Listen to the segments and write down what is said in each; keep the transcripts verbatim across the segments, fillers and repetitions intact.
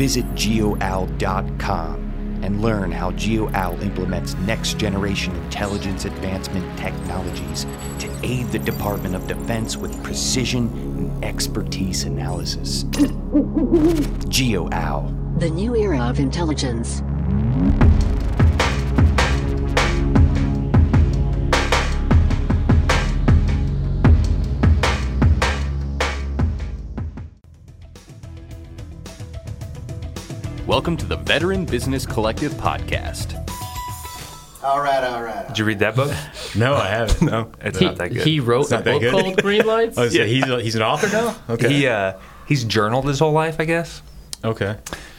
Visit Geo Owl dot com and learn how GeoOwl implements next-generation intelligence advancement technologies to aid the Department of Defense with precision and expertise analysis. GeoOwl. The new era of intelligence. Welcome to the Veteran Business Collective Podcast. All right, all right. All Did you read that book? No, I haven't. No, it's he, not that good. He wrote a book good. called Green Lights? Oh, yeah. he's, he's an author now? Okay. He, uh, he's journaled his whole life, I guess. Okay.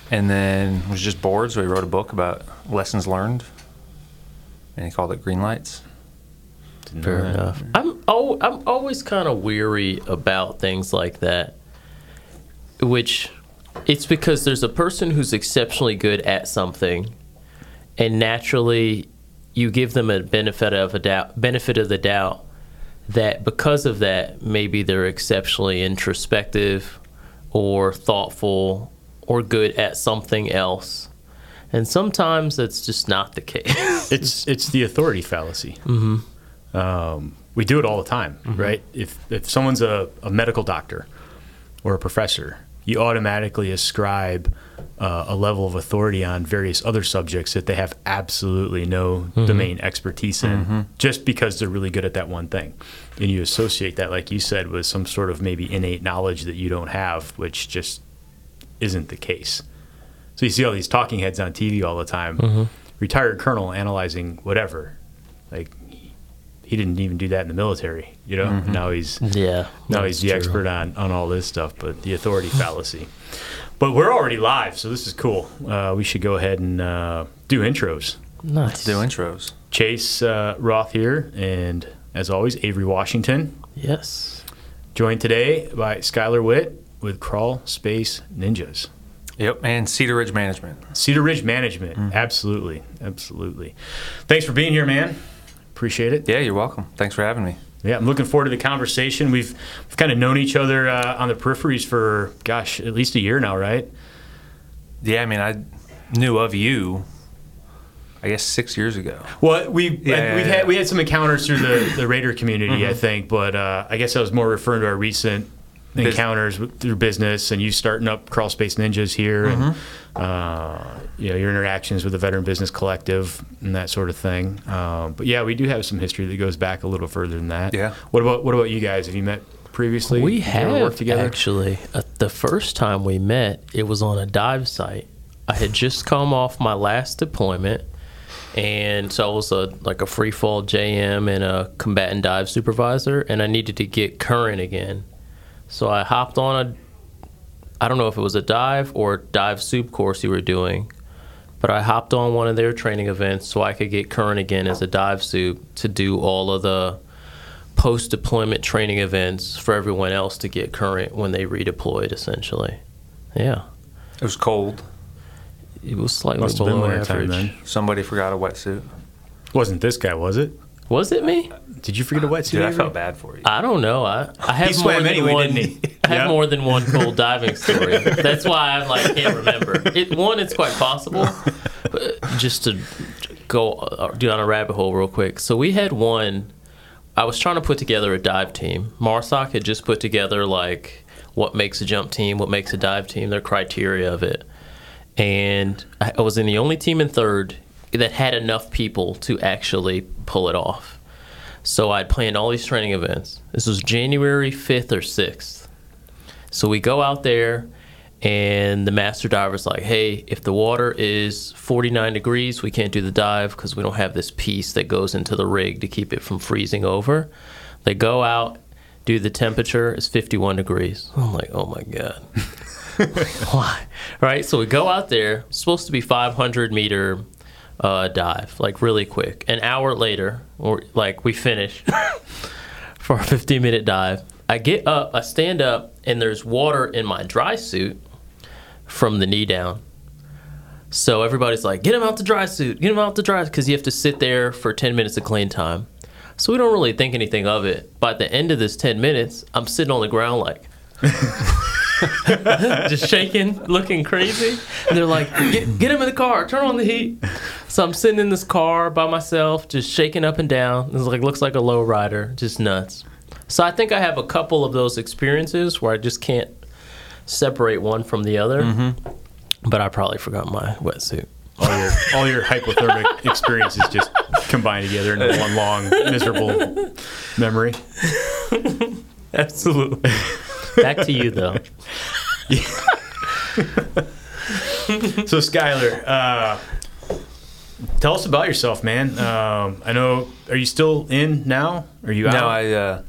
And then was just bored, so he wrote a book about lessons learned, and he called it Green Lights. Fair right. enough. I'm, oh, I'm always kind of weary about things like that, which... It's because there's a person who's exceptionally good at something, and naturally you give them a benefit of a doubt, benefit of the doubt that because of that, maybe they're exceptionally introspective or thoughtful or good at something else. And sometimes that's just not the case. It's it's the authority fallacy. Mm-hmm. Um, we do it all the time, mm-hmm. right? If if someone's a, a medical doctor or a professor, you automatically ascribe uh, a level of authority on various other subjects that they have absolutely no mm-hmm. domain expertise in mm-hmm. just because they're really good at that one thing. And you associate that, like you said, with some sort of maybe innate knowledge that you don't have, which just isn't the case. So you see all these talking heads on T V all the time, mm-hmm. retired colonel analyzing whatever. Like, he didn't even do that in the military, you know? Mm-hmm. Now he's yeah, now he's the true. expert on, on all this stuff, but the authority fallacy. But we're already live, so this is cool. Uh, we should go ahead and uh, do intros. Nice. Let's do intros. Chase uh, Roth here, and as always, Avery Washington. Yes. Joined today by Skylar Witt with Crawl Space Ninjas. Yep, and Cedar Ridge Management. Cedar Ridge Management, mm. absolutely, absolutely. Thanks for being here, man. Appreciate it. Yeah, you're welcome. Thanks for having me. Yeah, I'm looking forward to the conversation. We've, we've kind of known each other uh, on the peripheries for, gosh, at least a year now, right? Yeah, I mean, I knew of you, I guess, six years ago. Well, we yeah, yeah, we yeah. had we had some encounters through the, the Raider community, mm-hmm. I think, but uh, I guess I was more referring to our recent Bus- encounters with, through business and you starting up Crawl Space Ninjas here, mm-hmm. and uh, you know, your interactions with the Veteran Business Collective and that sort of thing. Uh, but yeah, we do have some history that goes back a little further than that. Yeah. What about what about you guys? Have you met previously? We have worked together? Actually. Uh, the first time we met, it was on a dive site. I had just come off my last deployment, and so I was a like a free fall J M and a combatant dive supervisor, and I needed to get current again. So I hopped on a. I don't know if it was a dive or dive soup course you were doing, but I hopped on one of their training events so I could get current again as a dive soup to do all of the post-deployment training events for everyone else to get current when they redeployed, essentially. Yeah. It was cold. It was slightly Must below have been average. Time, Somebody forgot a wetsuit. Wasn't this guy, was it? Was it me? Did you forget a wetsuit? Dude, I felt bad for you. I don't know. I, I have he swam more than anyway, one. Didn't he? I have yep. more than one cool diving story. That's why I like can't remember. It, one, it's quite possible. But just to go uh, down a rabbit hole real quick. So we had one. I was trying to put together a dive team. MARSOC had just put together like what makes a jump team, what makes a dive team, their criteria of it, and I was in the only team in third that had enough people to actually pull it off. So I'd planned all these training events. This was January fifth or sixth. So we go out there, and the master diver's like, hey, if the water is forty-nine degrees, we can't do the dive because we don't have this piece that goes into the rig to keep it from freezing over. They go out, do the temperature, it's fifty-one degrees. I'm like, oh my God. Why? Right? So we go out there, it's supposed to be five hundred meter. Uh, dive, like really quick. An hour later, or like we finish for a fifteen minute dive. I get up, I stand up, and there's water in my dry suit from the knee down. So everybody's like, get him out the dry suit, get him out the dry suit, because you have to sit there for ten minutes of clean time. So we don't really think anything of it. By the end of this ten minutes, I'm sitting on the ground like... just shaking, looking crazy. And they're like, get, get him in the car, turn on the heat. So I'm sitting in this car by myself, just shaking up and down. It's like, looks like a low rider, just nuts. So I think I have a couple of those experiences where I just can't separate one from the other. Mm-hmm. But I probably forgot my wetsuit. All your all your hypothermic experiences just combined together into one long, miserable memory. Absolutely. Back to you, though. Yeah. So, Skylar, uh, tell us about yourself, man. Um, I know, are you still in now? Are you out? No, I uh,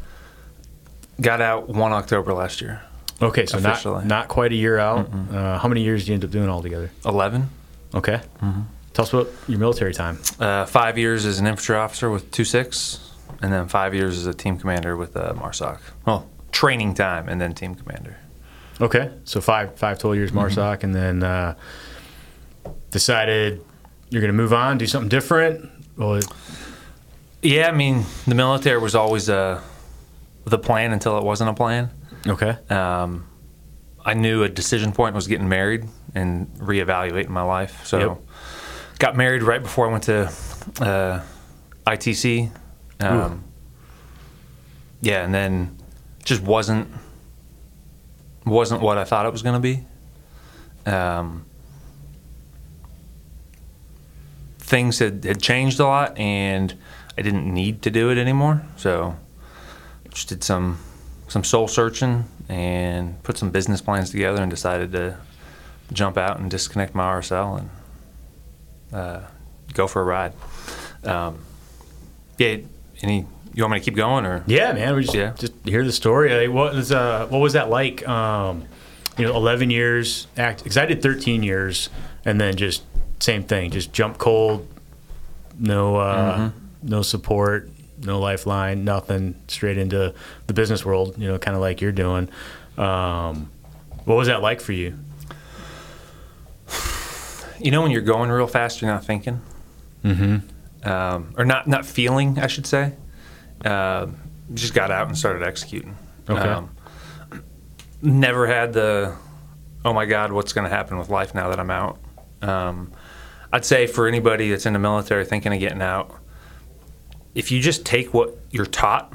got out one October last year. Okay, so not, not quite a year out. Mm-hmm. Uh, how many years did you end up doing altogether? eleven. Okay. Mm-hmm. Tell us about your military time. Uh, five years as an infantry officer with two six, and then five years as a team commander with uh, MARSOC. Well, training time, and then team commander. Okay. So five five total years MARSOC, mm-hmm. and then uh, decided you're going to move on, do something different? Well, it... Yeah, I mean, the military was always uh, the plan until it wasn't a plan. Okay. Um, I knew a decision point was getting married and reevaluating my life. So yep. Got married right before I went to uh, I T C. Um, yeah, and then just wasn't wasn't what I thought it was going to be. Um, things had, had changed a lot, and I didn't need to do it anymore. So just did some some soul searching and put some business plans together and decided to jump out and disconnect my R S L and uh, go for a ride. Um, yeah, any you want me to keep going or? Yeah, man, we just yeah. just hear the story. Like, what was uh, what was that like? Um, you know, eleven years act. Because I did thirteen years, and then just same thing, just jump cold, no uh, mm-hmm. no support, no lifeline, nothing. Straight into the business world. You know, kind of like you're doing. Um, what was that like for you? You know, when you're going real fast, you're not thinking, mm-hmm. um, or not not feeling, I should say. Uh, just got out and started executing. Okay. Um, never had the, oh my God, what's going to happen with life now that I'm out? Um, I'd say for anybody that's in the military thinking of getting out, if you just take what you're taught,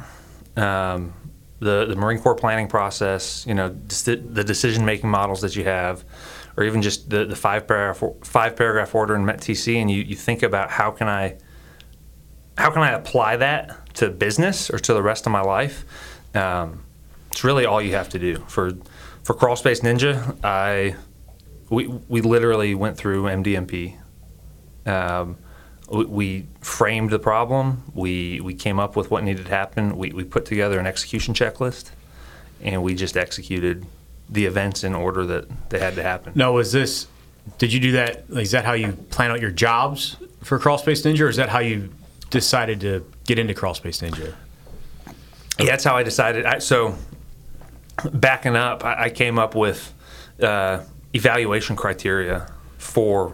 um, the the Marine Corps planning process, you know, the decision making models that you have. Or even just the, the five paragraph five paragraph order in M E T T C, and you, you think about how can I how can I apply that to business or to the rest of my life. Um, it's really all you have to do. For for Crawl Space Ninja, I we we literally went through M D M P. Um, we, we framed the problem. We we came up with what needed to happen. We we put together an execution checklist, and we just executed the events in order that they had to happen. No, was this, did you do that, is that how you plan out your jobs for Crawl Space Ninja, or is that how you decided to get into Crawl Space Ninja? Yeah, that's how I decided. I, so backing up, I, I came up with uh, evaluation criteria for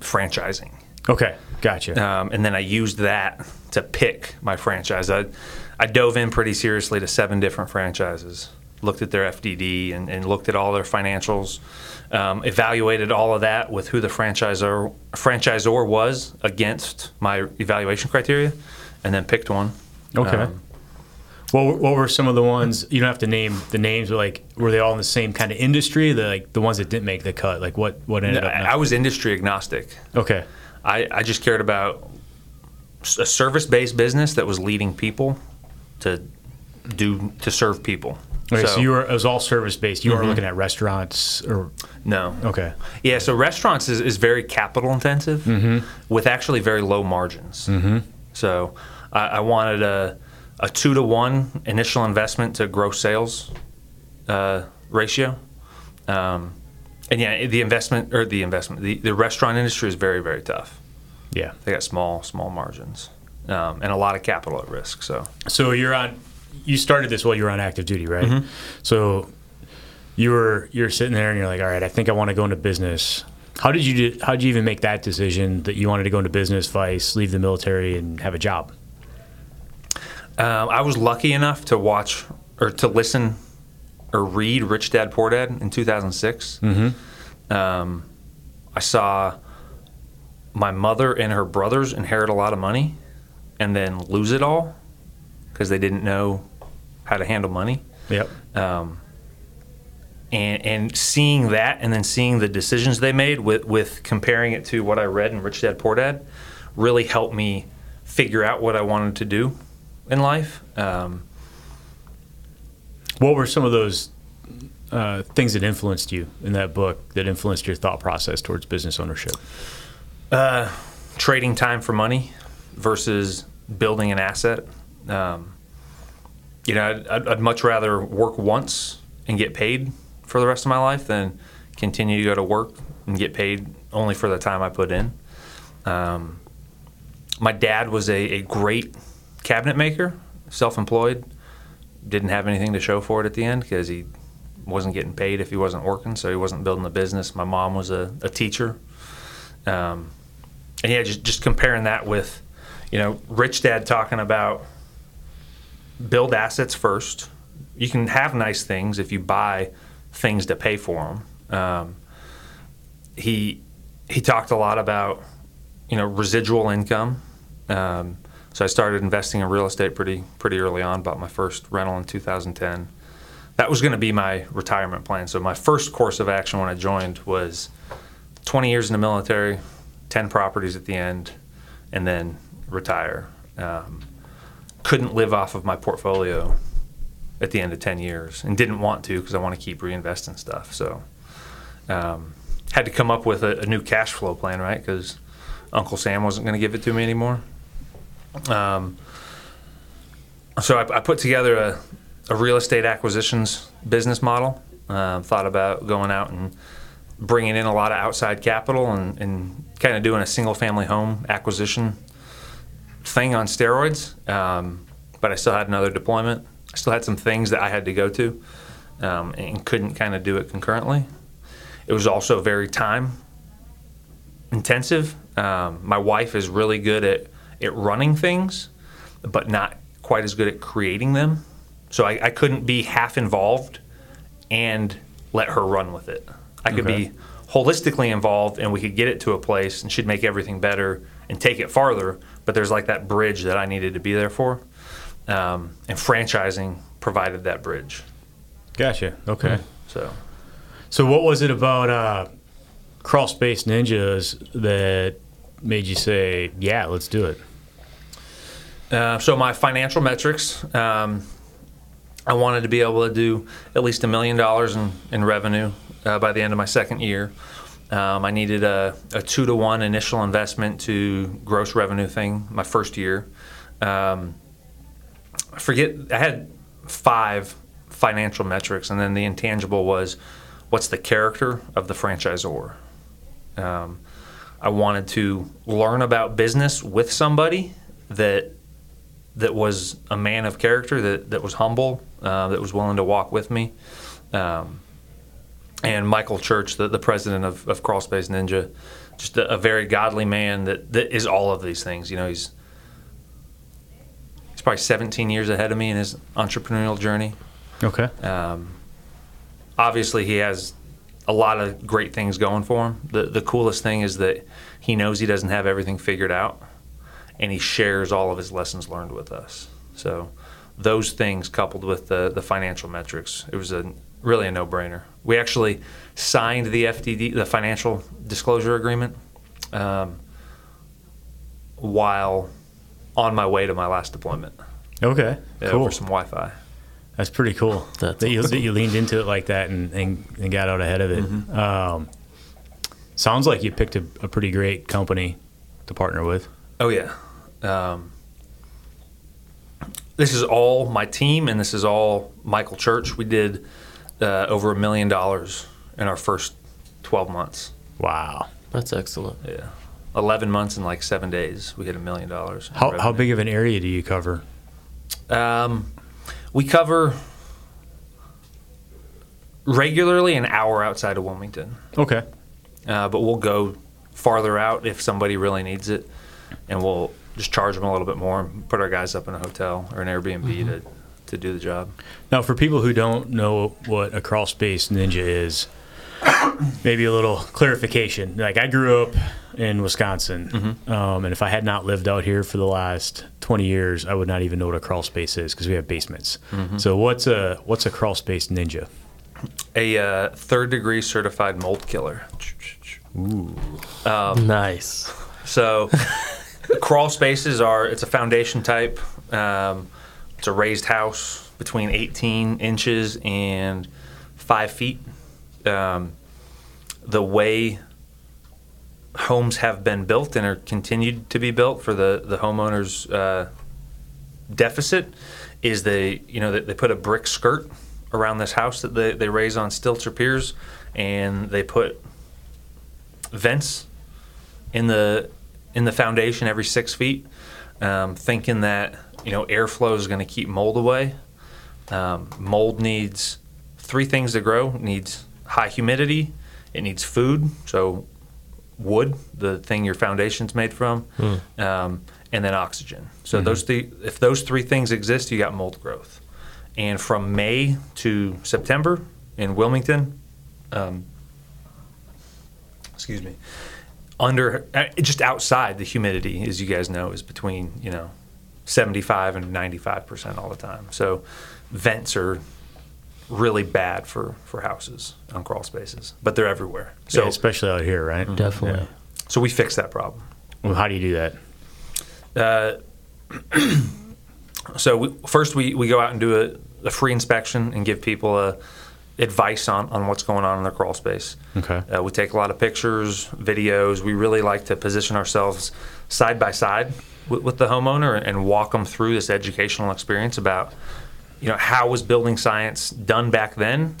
franchising. Okay, gotcha. Um, and then I used that to pick my franchise. I, I dove in pretty seriously to seven different franchises. Looked at their F D D and, and looked at all their financials, um, evaluated all of that with who the franchisor franchisor was against my evaluation criteria, and then picked one. Okay. Um, what what were some of the ones? You don't have to name the names, but like, were they all in the same kind of industry? The like the ones that didn't make the cut. Like what what ended no, up? I, I was industry agnostic. Okay. I, I just cared about a service-based business that was leading people to do to serve people. Okay, so, so you were, it was all service-based. You mm-hmm. weren't looking at restaurants? Or No. Okay. Yeah, so restaurants is, is very capital-intensive mm-hmm. with actually very low margins. Mm-hmm. So I, I wanted a, a two-to-one initial investment to gross sales uh, ratio. Um, and, yeah, the investment – or the investment. The, the restaurant industry is very, very tough. Yeah. They got small, small margins um, and a lot of capital at risk. So, so you're on – you started this while you were on active duty, right? Mm-hmm. So you were you're sitting there and you're like, all right, I think I want to go into business. How did you do, how did you even make that decision that you wanted to go into business, vice, leave the military, and have a job? Um, I was lucky enough to watch or to listen or read Rich Dad Poor Dad in two thousand six. Mm-hmm. Um, I saw my mother and her brothers inherit a lot of money and then lose it all because they didn't know how to handle money. Yep. Um, and and seeing that and then seeing the decisions they made with, with comparing it to what I read in Rich Dad Poor Dad really helped me figure out what I wanted to do in life. Um, what were some of those uh, things that influenced you in that book, that influenced your thought process towards business ownership? Uh, trading time for money versus building an asset. Um, you know, I'd, I'd much rather work once and get paid for the rest of my life than continue to go to work and get paid only for the time I put in. Um, my dad was a, a great cabinet maker, self-employed, didn't have anything to show for it at the end because he wasn't getting paid if he wasn't working, so he wasn't building a business. My mom was a, a teacher. Um, and yeah, just, just comparing that with, you know, Rich Dad talking about build assets first. You can have nice things if you buy things to pay for them. Um, he he talked a lot about, you know, residual income. Um, so I started investing in real estate pretty pretty early on. Bought my first rental in two thousand ten. That was going to be my retirement plan. So my first course of action when I joined was twenty years in the military, ten properties at the end, and then retire. Um, couldn't live off of my portfolio at the end of ten years and didn't want to because I want to keep reinvesting stuff. So um, had to come up with a, a new cash flow plan, right, because Uncle Sam wasn't going to give it to me anymore. Um, so I, I put together a, a real estate acquisitions business model, um, thought about going out and bringing in a lot of outside capital and, and kind of doing a single-family home acquisition thing on steroids. Um, but I still had another deployment. I still had some things that I had to go to um, and couldn't kind of do it concurrently. It was also very time-intensive. Um, my wife is really good at, at running things, but not quite as good at creating them. So I, I couldn't be half involved and let her run with it. I could okay. be holistically involved, and we could get it to a place, and she'd make everything better and take it farther, but there's like that bridge that I needed to be there for, um, and franchising provided that bridge. Gotcha. Okay. So so what was it about uh, Crawl Space Ninjas that made you say, yeah, let's do it? Uh, so my financial metrics, um, I wanted to be able to do at least a million dollars in, in revenue Uh, by the end of my second year. Um, I needed a, a two-to-one initial investment to gross revenue thing my first year. Um, I forget, I had five financial metrics, and then the intangible was, what's the character of the franchisor? Um, I wanted to learn about business with somebody that that was a man of character, that, that was humble, uh, that was willing to walk with me. Um, And Michael Church, the, the president of, of Crawl Space Ninja, just a, a very godly man that, that is all of these things. You know, he's he's probably seventeen years ahead of me in his entrepreneurial journey. Okay. Um, obviously, he has a lot of great things going for him. The, the coolest thing is that he knows he doesn't have everything figured out, and he shares all of his lessons learned with us. So those things coupled with the, the financial metrics, it was a really a no-brainer. We actually signed the F D D, the financial disclosure agreement, um, while on my way to my last deployment. Okay, yeah, cool. Over some Wi-Fi. That's pretty cool That's that, you, that you leaned into it like that and, and, and got out ahead of it. Mm-hmm. Um, sounds like you picked a, a pretty great company to partner with. Oh, yeah. Um, this is all my team, and this is all Michael Church. We did... Uh, over a million dollars in our first twelve months. Wow. That's excellent. Yeah. eleven months and like seven days, we hit a million dollars. How how big of an area do you cover? Um, we cover regularly an hour outside of Wilmington. Okay. Uh, but we'll go farther out if somebody really needs it, and we'll just charge them a little bit more and put our guys up in a hotel or an Airbnb mm-hmm. to to do the job. Now, for people who don't know what a Crawl Space Ninja is, maybe a little clarification. Like, I grew up in Wisconsin, mm-hmm. um, and if I had not lived out here for the last twenty years, I would not even know what a crawl space is because we have basements. Mm-hmm. So what's a what's a Crawl Space Ninja? A uh, third-degree certified mold killer. Ooh, um, nice. So crawl spaces are, it's a foundation type. Um, it's a raised house between eighteen inches and five feet. Um, the way homes have been built and are continued to be built for the, the homeowner's uh, deficit is they, you know, they, they put a brick skirt around this house that they, they raise on stilts or piers, and they put vents in the in the foundation every six feet, um, thinking that, you know, airflow is going to keep mold away. Um, mold needs three things to grow. It needs high humidity, it needs food, so wood, the thing your foundation's made from, mm. um, and then oxygen. So mm-hmm. those th- if those three things exist, you got mold growth. And from May to September in Wilmington, um, excuse me, under just outside, the humidity, as you guys know, is between, you know, seventy-five and ninety-five percent all the time. So vents are really bad for, for houses on crawl spaces, but they're everywhere. So yeah, especially out here, right? Mm-hmm. Definitely. Yeah. So we fixed that problem. Well, how do you do that? Uh, so we, first we, we go out and do a, a free inspection and give people a advice on, on what's going on in their crawl space. Okay. Uh, we take a lot of pictures, videos. We really like to position ourselves side by side with, with the homeowner and walk them through this educational experience about, you know, how was building science done back then?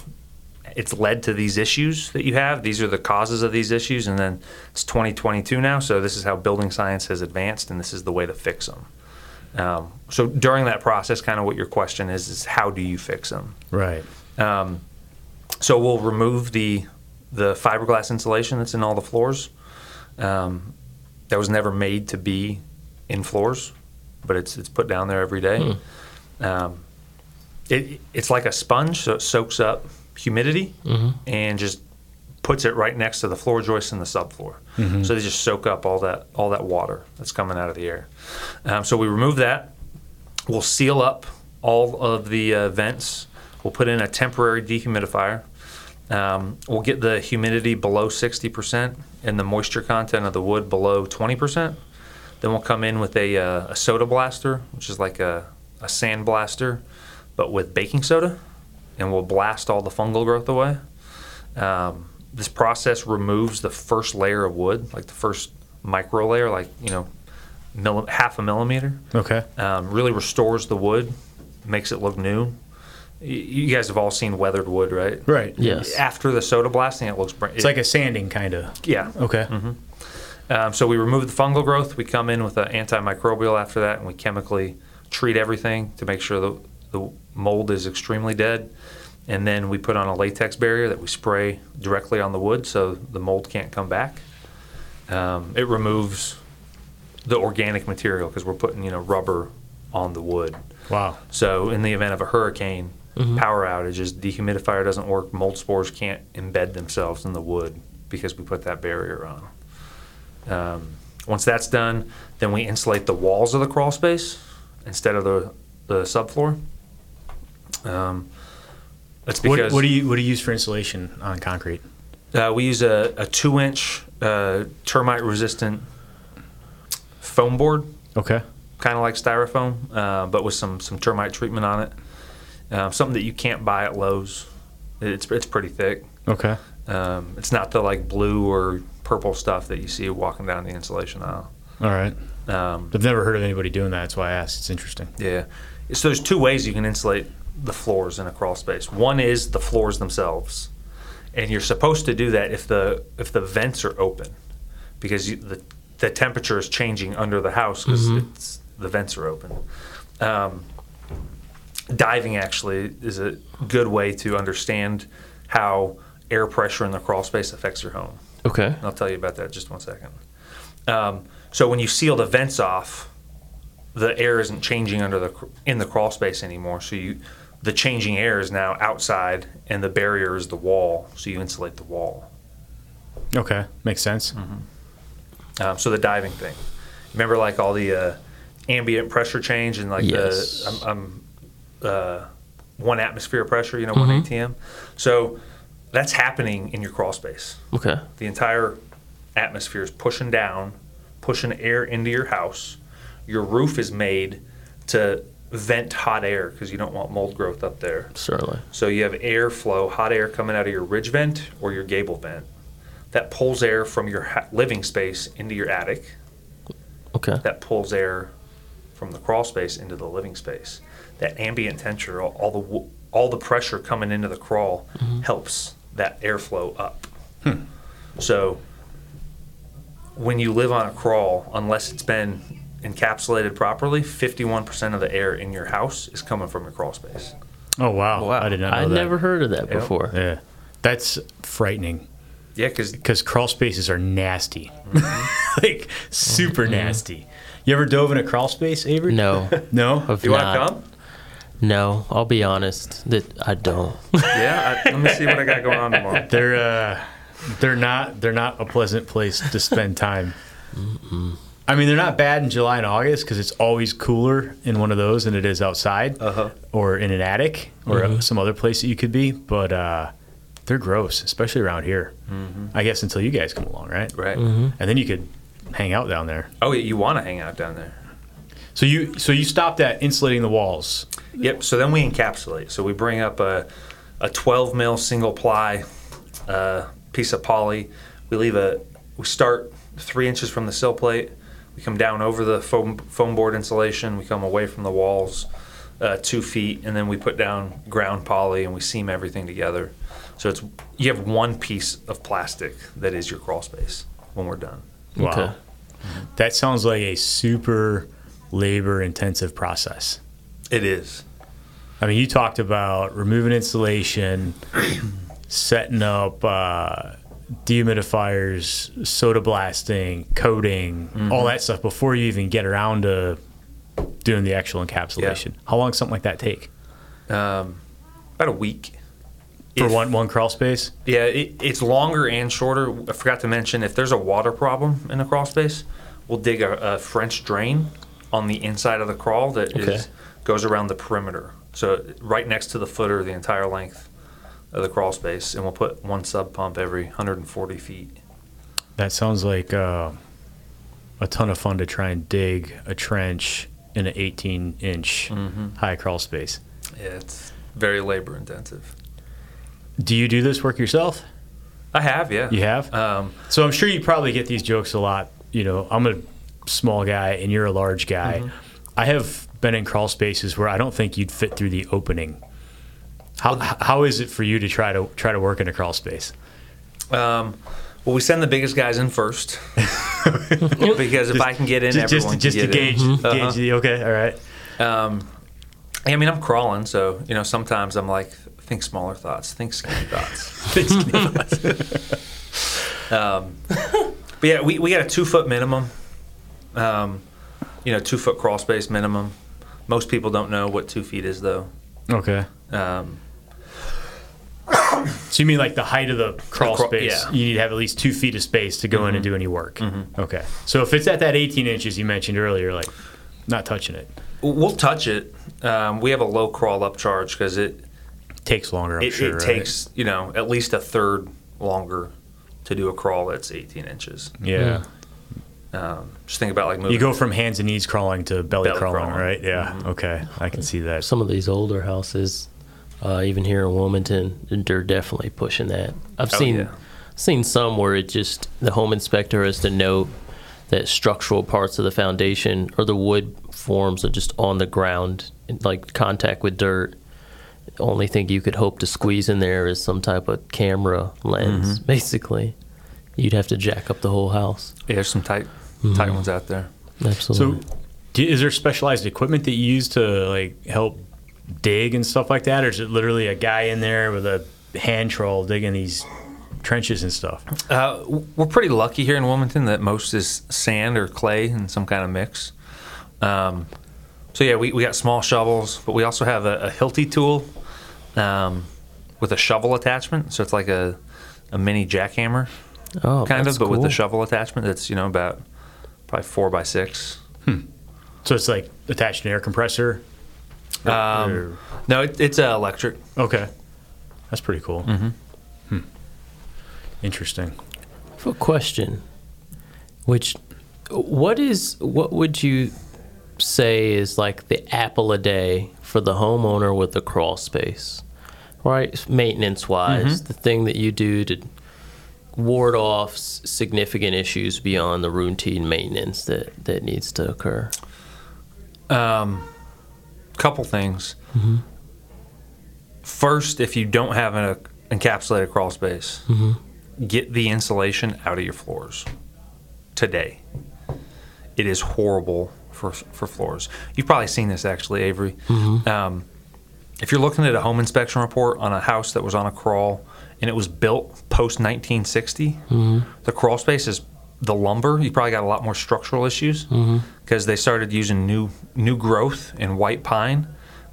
It's led to these issues that you have. These are the causes of these issues, and then it's twenty twenty-two now, so this is how building science has advanced, and this is the way to fix them. Um, so during that process, kind of what your question is, is how do you fix them? Right. Um, So we'll remove the the fiberglass insulation that's in all the floors. Um, that was never made to be in floors, but it's it's put down there every day. Hmm. Um, it it's like a sponge, so it soaks up humidity mm-hmm. and just puts it right next to the floor joists and the subfloor. Mm-hmm. So they just soak up all that all that water that's coming out of the air. Um, so we remove that. We'll seal up all of the uh, vents. We'll put in a temporary dehumidifier. Um, we'll get the humidity below sixty percent and the moisture content of the wood below twenty percent. Then we'll come in with a, uh, a soda blaster, which is like a, a sand blaster, but with baking soda, and we'll blast all the fungal growth away. Um, this process removes the first layer of wood, like the first micro layer, like, you know, mil- half a millimeter. Okay. Um, really restores the wood, makes it look new. You guys have all seen weathered wood, right? Right. Yes. After the soda blasting, it looks brand new. It's like a sanding kind of. Yeah. Okay. Mm-hmm. Um, so we remove the fungal growth. We come in with an antimicrobial after that, and we chemically treat everything to make sure the the mold is extremely dead. And then we put on a latex barrier that we spray directly on the wood, so the mold can't come back. Um, it removes the organic material because we're putting, you know, rubber on the wood. Wow. So in the event of a hurricane. Mm-hmm. Power outages, dehumidifier doesn't work, mold spores can't embed themselves in the wood because we put that barrier on. Um, once that's done, then we insulate the walls of the crawl space instead of the, the subfloor. Um, that's because what, what do you what do you use for insulation on concrete? Uh, we use a, a two-inch uh, termite-resistant foam board. Okay. Kind of like styrofoam, uh, but with some some termite treatment on it. Um, something that you can't buy at Lowe's. It's it's pretty thick. Okay. Um, it's not the like blue or purple stuff that you see walking down the insulation aisle. All right. Um, I've never heard of anybody doing that. That's why I asked. It's interesting. Yeah. So there's two ways you can insulate the floors in a crawl space. One is the floors themselves, and you're supposed to do that if the if the vents are open, because you, the the temperature is changing under the house because mm-hmm. it's the vents are open. Um, Diving actually is a good way to understand how air pressure in the crawl space affects your home. Okay. And I'll tell you about that in just one second. Um, so when you seal the vents off, the air isn't changing under the in the crawl space anymore. So you, the changing air is now outside, and the barrier is the wall. So you insulate the wall. Okay, makes sense. Mm-hmm. Um, so the diving thing. Remember, like all the uh, ambient pressure change and like yes. the um, um, uh, one atmosphere pressure. You know, mm-hmm. one A T M. So that's happening in your crawl space. Okay. The entire atmosphere is pushing down, pushing air into your house. Your roof is made to vent hot air because you don't want mold growth up there. Certainly. So you have air flow, hot air coming out of your ridge vent or your gable vent. That pulls air from your ha- living space into your attic. Okay. That pulls air from the crawl space into the living space. That ambient temperature, all, all the w- all the pressure coming into the crawl mm-hmm. helps that airflow up. Hmm. So when you live on a crawl, unless it's been encapsulated properly, fifty-one percent of the air in your house is coming from your crawl space. Oh, wow. wow. I did not know I'd that. I'd never heard of that yep. before. Yeah. That's frightening. Yeah, because crawl spaces are nasty. Mm-hmm. Like, super mm-hmm. nasty. You ever dove in a crawl space, Avery? No. No? I've you want to come? No. I'll be honest. that I don't. Yeah? I, let me see what I got going on tomorrow. They're, uh, they're, not, they're not a pleasant place to spend time. Mm-mm. I mean, they're not bad in July and August because it's always cooler in one of those than it is outside uh-huh. or in an attic or mm-hmm. some other place that you could be. But uh, they're gross, especially around here. Mm-hmm. I guess until you guys come along, right? Right. Mm-hmm. And then you could hang out down there. Oh, you want to hang out down there. So you so you stopped at insulating the walls. Yep. So then we encapsulate. So we bring up a a twelve mil single ply uh, piece of poly. We leave a we start three inches from the sill plate. We come down over the foam, foam board insulation. We come away from the walls uh, two feet, and then we put down ground poly, and we seam everything together. So it's you have one piece of plastic that is your crawl space when we're done. Wow. Okay. That sounds like a super labor-intensive process. It is. I mean, you talked about removing insulation, setting up uh, – dehumidifiers, soda blasting, coating, mm-hmm. all that stuff before you even get around to doing the actual encapsulation. Yeah. How long does something like that take? Um, about a week. For if, one one crawl space? Yeah, it, it's longer and shorter. I forgot to mention, if there's a water problem in a crawl space, we'll dig a, a French drain on the inside of the crawl that okay. is, goes around the perimeter. So right next to the footer, the entire length of the crawl space, and we'll put one sub pump every one hundred forty feet. That sounds like uh, a ton of fun to try and dig a trench in an eighteen inch mm-hmm. high crawl space. Yeah, it's very labor intensive. Do you do this work yourself? I have, yeah. You have? Um, so I'm sure you probably get these jokes a lot. You know, I'm a small guy and you're a large guy. Mm-hmm. I have been in crawl spaces where I don't think you'd fit through the opening. How how is it for you to try to try to work in a crawl space? Um, well, we send the biggest guys in first because if just, I can get in, just, everyone just, just can get to gauge, in. Mm-hmm. gauge the, okay, all right. Um, I mean, I'm crawling, so you know sometimes I'm like, think smaller thoughts, think skinny thoughts, think skinny thoughts. Um, but yeah, we we got a two foot minimum. Um, you know, two foot crawl space minimum. Most people don't know what two feet is though. Okay. Um, so you mean like the height of the crawl the cr- space, yeah. you need to have at least two feet of space to go mm-hmm. in and do any work. Mm-hmm. Okay. So if it's at that eighteen inches you mentioned earlier, like not touching it. We'll touch it. Um, we have a low crawl up charge because it, it takes longer, I'm it, sure. It right? takes, you know, at least a third longer to do a crawl that's eighteen inches. Yeah. Mm-hmm. Um, just think about like moving. You go from hands and knees crawling to belly, belly crawling, crawling, right? Yeah. Mm-hmm. Okay. I can see that. Some of these older houses... Uh, even here in Wilmington, they're definitely pushing that. I've oh, seen yeah. seen some where it just the home inspector has to note that structural parts of the foundation or the wood forms are just on the ground, like contact with dirt. The only thing you could hope to squeeze in there is some type of camera lens, mm-hmm. basically. You'd have to jack up the whole house. Yeah, there's some tight, mm-hmm. tight ones out there. Absolutely. So do, is there specialized equipment that you use to like help dig and stuff like that, or is it literally a guy in there with a hand trowel digging these trenches and stuff? Uh, we're pretty lucky here in Wilmington that most is sand or clay in some kind of mix. Um, So yeah, we, we got small shovels, but we also have a, a Hilti tool um, with a shovel attachment. So it's like a, a mini jackhammer, oh, kind of, but cool. with a shovel attachment. That's, you know, about probably four by six. Hmm. So it's like attached to an air compressor? Um, or... No, it, it's uh, electric. Okay. That's pretty cool. Mm-hmm. Hmm. Interesting. For a question, which what is what would you say is like the apple a day for the homeowner with the crawl space, right? Maintenance wise, mm-hmm. the thing that you do to ward off significant issues beyond the routine maintenance that, that needs to occur? Um, couple things. Mm-hmm. First, if you don't have an encapsulated crawl space, mm-hmm. get the insulation out of your floors today. It is horrible for for floors. You've probably seen this actually, Avery. Mm-hmm. Um, if you're looking at a home inspection report on a house that was on a crawl, and it was built post nineteen sixty, mm-hmm. the crawl space is the lumber. You probably got a lot more structural issues because mm-hmm. they started using new new growth in white pine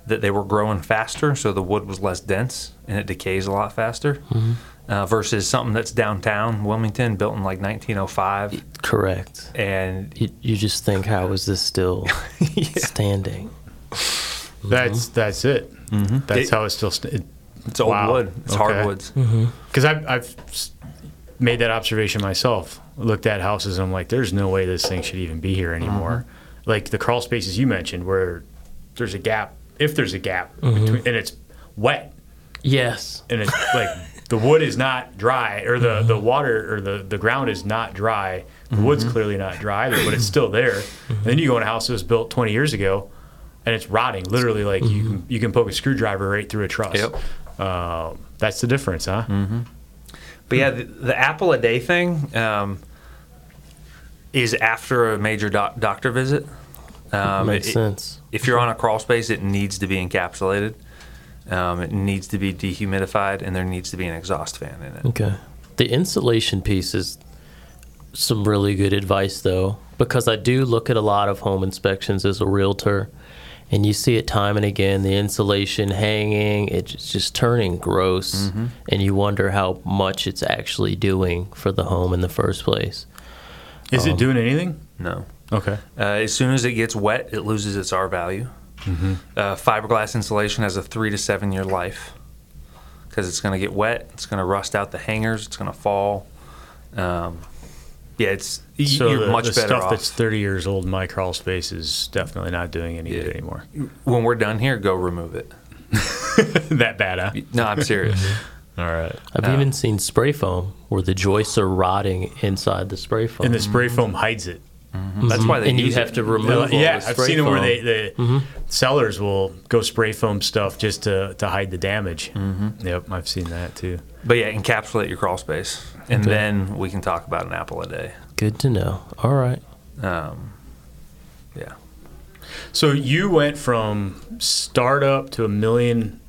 that they were growing faster, so the wood was less dense and it decays a lot faster mm-hmm. uh, versus something that's downtown Wilmington built in like nineteen oh five. Correct. And you, you just think, how is this still yeah. standing? Mm-hmm. That's that's it. Mm-hmm. That's it, how it's still standing. It's old wow. wood. It's okay. hardwoods. Because mm-hmm. I've, I've made that observation myself. Looked at houses and I'm like, there's no way this thing should even be here anymore. Mm-hmm. Like the crawl spaces you mentioned where there's a gap, if there's a gap, mm-hmm. between, and it's wet. Yes. And it's like the wood is not dry, or the, mm-hmm. the water or the, the ground is not dry. The mm-hmm. wood's clearly not dry either, but it's still there. Mm-hmm. And then you go in a house that was built twenty years ago and it's rotting. Literally, like mm-hmm. you, can, you can poke a screwdriver right through a truss. Yep. Uh, that's the difference, huh? Mm-hmm. But yeah, the, the apple a day thing um, is after a major doc, doctor visit. Um, makes it, sense. If you're on a crawl space, it needs to be encapsulated. Um, it needs to be dehumidified, and there needs to be an exhaust fan in it. Okay. The insulation piece is some really good advice, though, because I do look at a lot of home inspections as a realtor, and you see it time and again, the insulation hanging, it's just turning gross, mm-hmm. and you wonder how much it's actually doing for the home in the first place. Is um, it doing anything? No. Okay. Uh, as soon as it gets wet, it loses its R value. Mm-hmm. Uh, fiberglass insulation has a three to seven year life because it's going to get wet, it's going to rust out the hangers, it's going to fall. Um, yeah, it's so you're the, much the better stuff off. That's thirty years old in my crawl space is definitely not doing any good yeah. anymore. When we're done here, go remove it. That bad, huh? No, I'm serious. All right. I've um, even seen spray foam where the joists are rotting inside the spray foam, and the spray mm-hmm. foam hides it. Mm-hmm. That's why they and you have it. To remove. Yeah, all the I've seen them where they, the mm-hmm. sellers will go spray foam stuff just to to hide the damage. Mm-hmm. Yep, I've seen that too. But yeah, encapsulate your crawl space, and okay. then we can talk about an apple a day. Good to know. All right. Um, yeah. So you went from startup to a million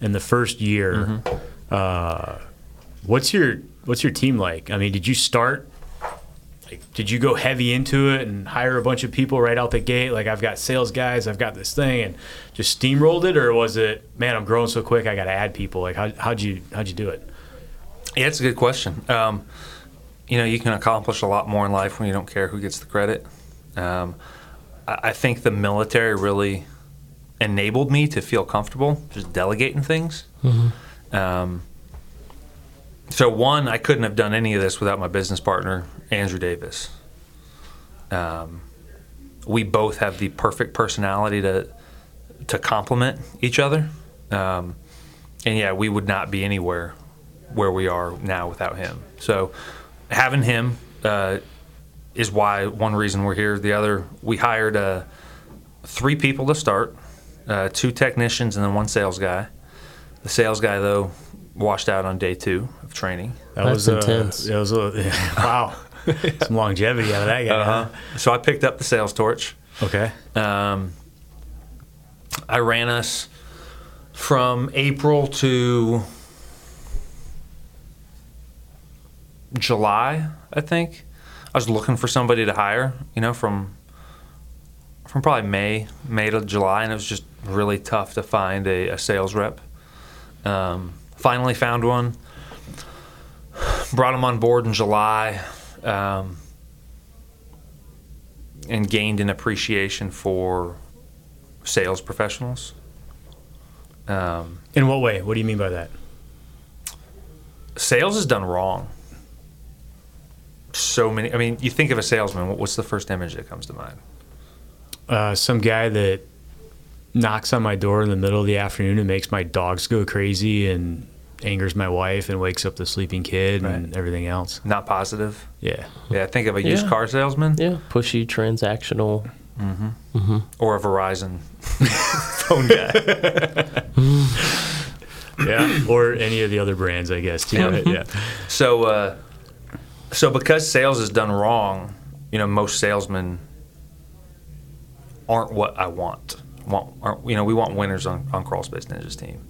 in the first year. Mm-hmm. Uh, what's your what's your team like? I mean, did you start? Like, did you go heavy into it and hire a bunch of people right out the gate? Like, I've got sales guys, I've got this thing, and just steamrolled it, or was it, man, I'm growing so quick, I got to add people? Like, how, how'd you how'd you do it? Yeah, it's a good question. Um, you know, you can accomplish a lot more in life when you don't care who gets the credit. Um, I, I think the military really enabled me to feel comfortable just delegating things. Mm-hmm. Um, so one, I couldn't have done any of this without my business partner, Andrew Davis. Um, we both have the perfect personality to to complement each other. Um, and yeah, we would not be anywhere where we are now without him. So having him uh, is why one reason we're here. The other, we hired uh, three people to start, uh, two technicians and then one sales guy. The sales guy, though, washed out on day two of training. That That's was intense. Uh, that was a, yeah, wow. Some longevity out of that guy. Uh-huh. Huh? So I picked up the sales torch. Okay. Um, I ran us from April to July, I think. I was looking for somebody to hire, you know, from from probably May, May to July, and it was just really tough to find a, a sales rep. Um, finally found one. Brought him on board in July, um, and gained an appreciation for sales professionals. Um, in what way? What do you mean by that? Sales is done wrong. So many. I mean, you think of a salesman. What's the first image that comes to mind? Uh, some guy that knocks on my door in the middle of the afternoon and makes my dogs go crazy and angers my wife and wakes up the sleeping kid, right, and everything else. Not positive. Yeah. Yeah. Think of a used yeah. car salesman. Yeah. Pushy, transactional. Mm-hmm. Mm-hmm. Or a Verizon phone guy. Yeah. Or any of the other brands, I guess. Too. Yeah. yeah. So, uh, so because sales is done wrong, you know, most salesmen aren't what I want. want aren't, you know, we want winners on, on Crawl Space Ninjas team.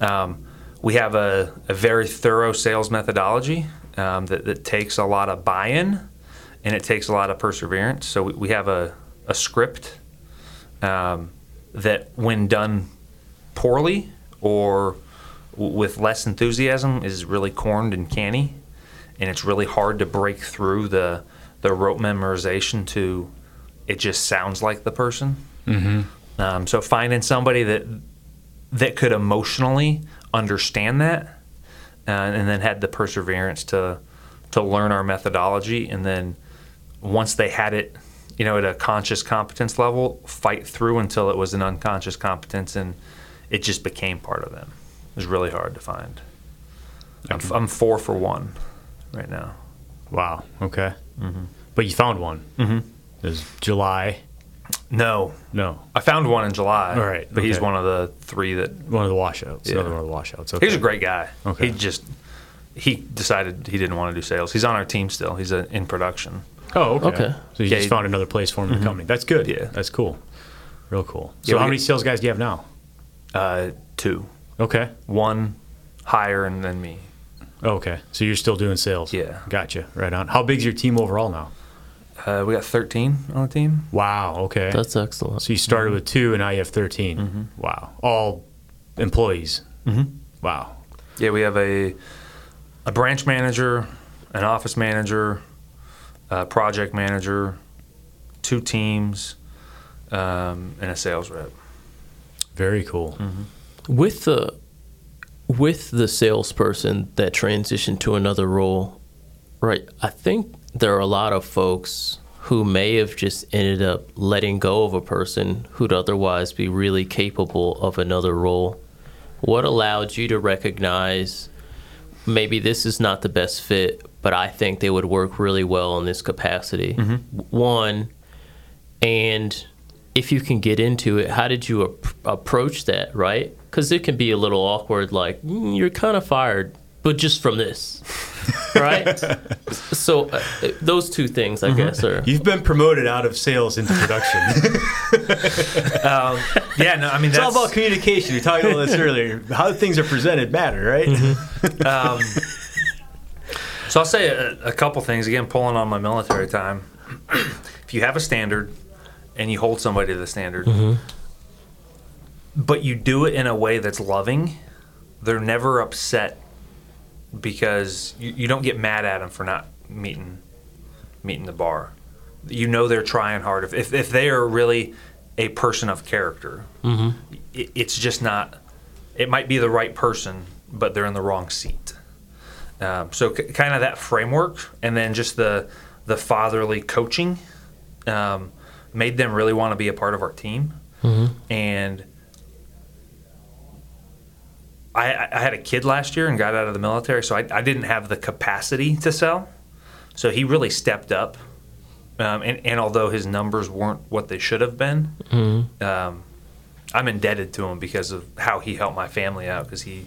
Um, We have a, a very thorough sales methodology um, that, that takes a lot of buy-in, and it takes a lot of perseverance. So we, we have a, a script um, that, when done poorly or w- with less enthusiasm, is really corned and canny, and it's really hard to break through the, the rote memorization to it just sounds like the person. Mm-hmm. Um, so finding somebody that that could emotionally understand that, uh, and then had the perseverance to to learn our methodology, and then once they had it, you know, at a conscious competence level, fight through until it was an unconscious competence and it just became part of them. It was really hard to find. I'm, I'm four for one right now. Wow. Okay. Mm-hmm. But you found one. Mm-hmm. It was July. No, no. I found one in July. All right, but okay. He's one of the three that one of the washouts. Yeah. Another one of the washouts. Okay. He's a great guy. Okay. He just he decided he didn't want to do sales. He's on our team still. He's a, in production. Oh, okay. okay. So you yeah, just he, found another place for him mm-hmm. in the company. That's good. Yeah, that's cool. Real cool. So yeah, how we, many sales guys do you have now? Uh, two. Okay. One higher and then me. Okay. So you're still doing sales. Yeah. Gotcha. Right on. How big's your team overall now? Uh, we got thirteen on the team. Wow, okay. That's excellent. So you started mm-hmm. with two, and now you have thirteen. Mm-hmm. Wow. All employees. Mm-hmm. Wow. Yeah, we have a a branch manager, an office manager, a project manager, two teams, um, and a sales rep. Very cool. Mm-hmm. With the with the salesperson that transitioned to another role, right, I think there are a lot of folks who may have just ended up letting go of a person who'd otherwise be really capable of another role. What allowed you to recognize, maybe this is not the best fit, but I think they would work really well in this capacity? Mm-hmm. One, and if you can get into it, how did you ap- approach that, right? Because it can be a little awkward, like, mm, you're kind of fired, but just from this, right? So uh, those two things, I mm-hmm. guess, are... You've been promoted out of sales into production. um, yeah, no, I mean, that's... It's all about communication. We talked about this earlier. How things are presented matter, right? Mm-hmm. um, so I'll say a, a couple things, again, pulling on my military time. If you have a standard and you hold somebody to the standard, mm-hmm. but you do it in a way that's loving, they're never upset, because you, you don't get mad at them for not meeting meeting the bar. You know they're trying hard. If if, if they are really a person of character, mm-hmm. it, it's just not, it might be the right person, but they're in the wrong seat. Um, so c- kind of that framework, and then just the, the fatherly coaching um, made them really want to be a part of our team. Mm-hmm. And I, I had a kid last year and got out of the military, so I, I didn't have the capacity to sell. So he really stepped up. Um, and, and although his numbers weren't what they should have been, mm-hmm. um, I'm indebted to him because of how he helped my family out, because he,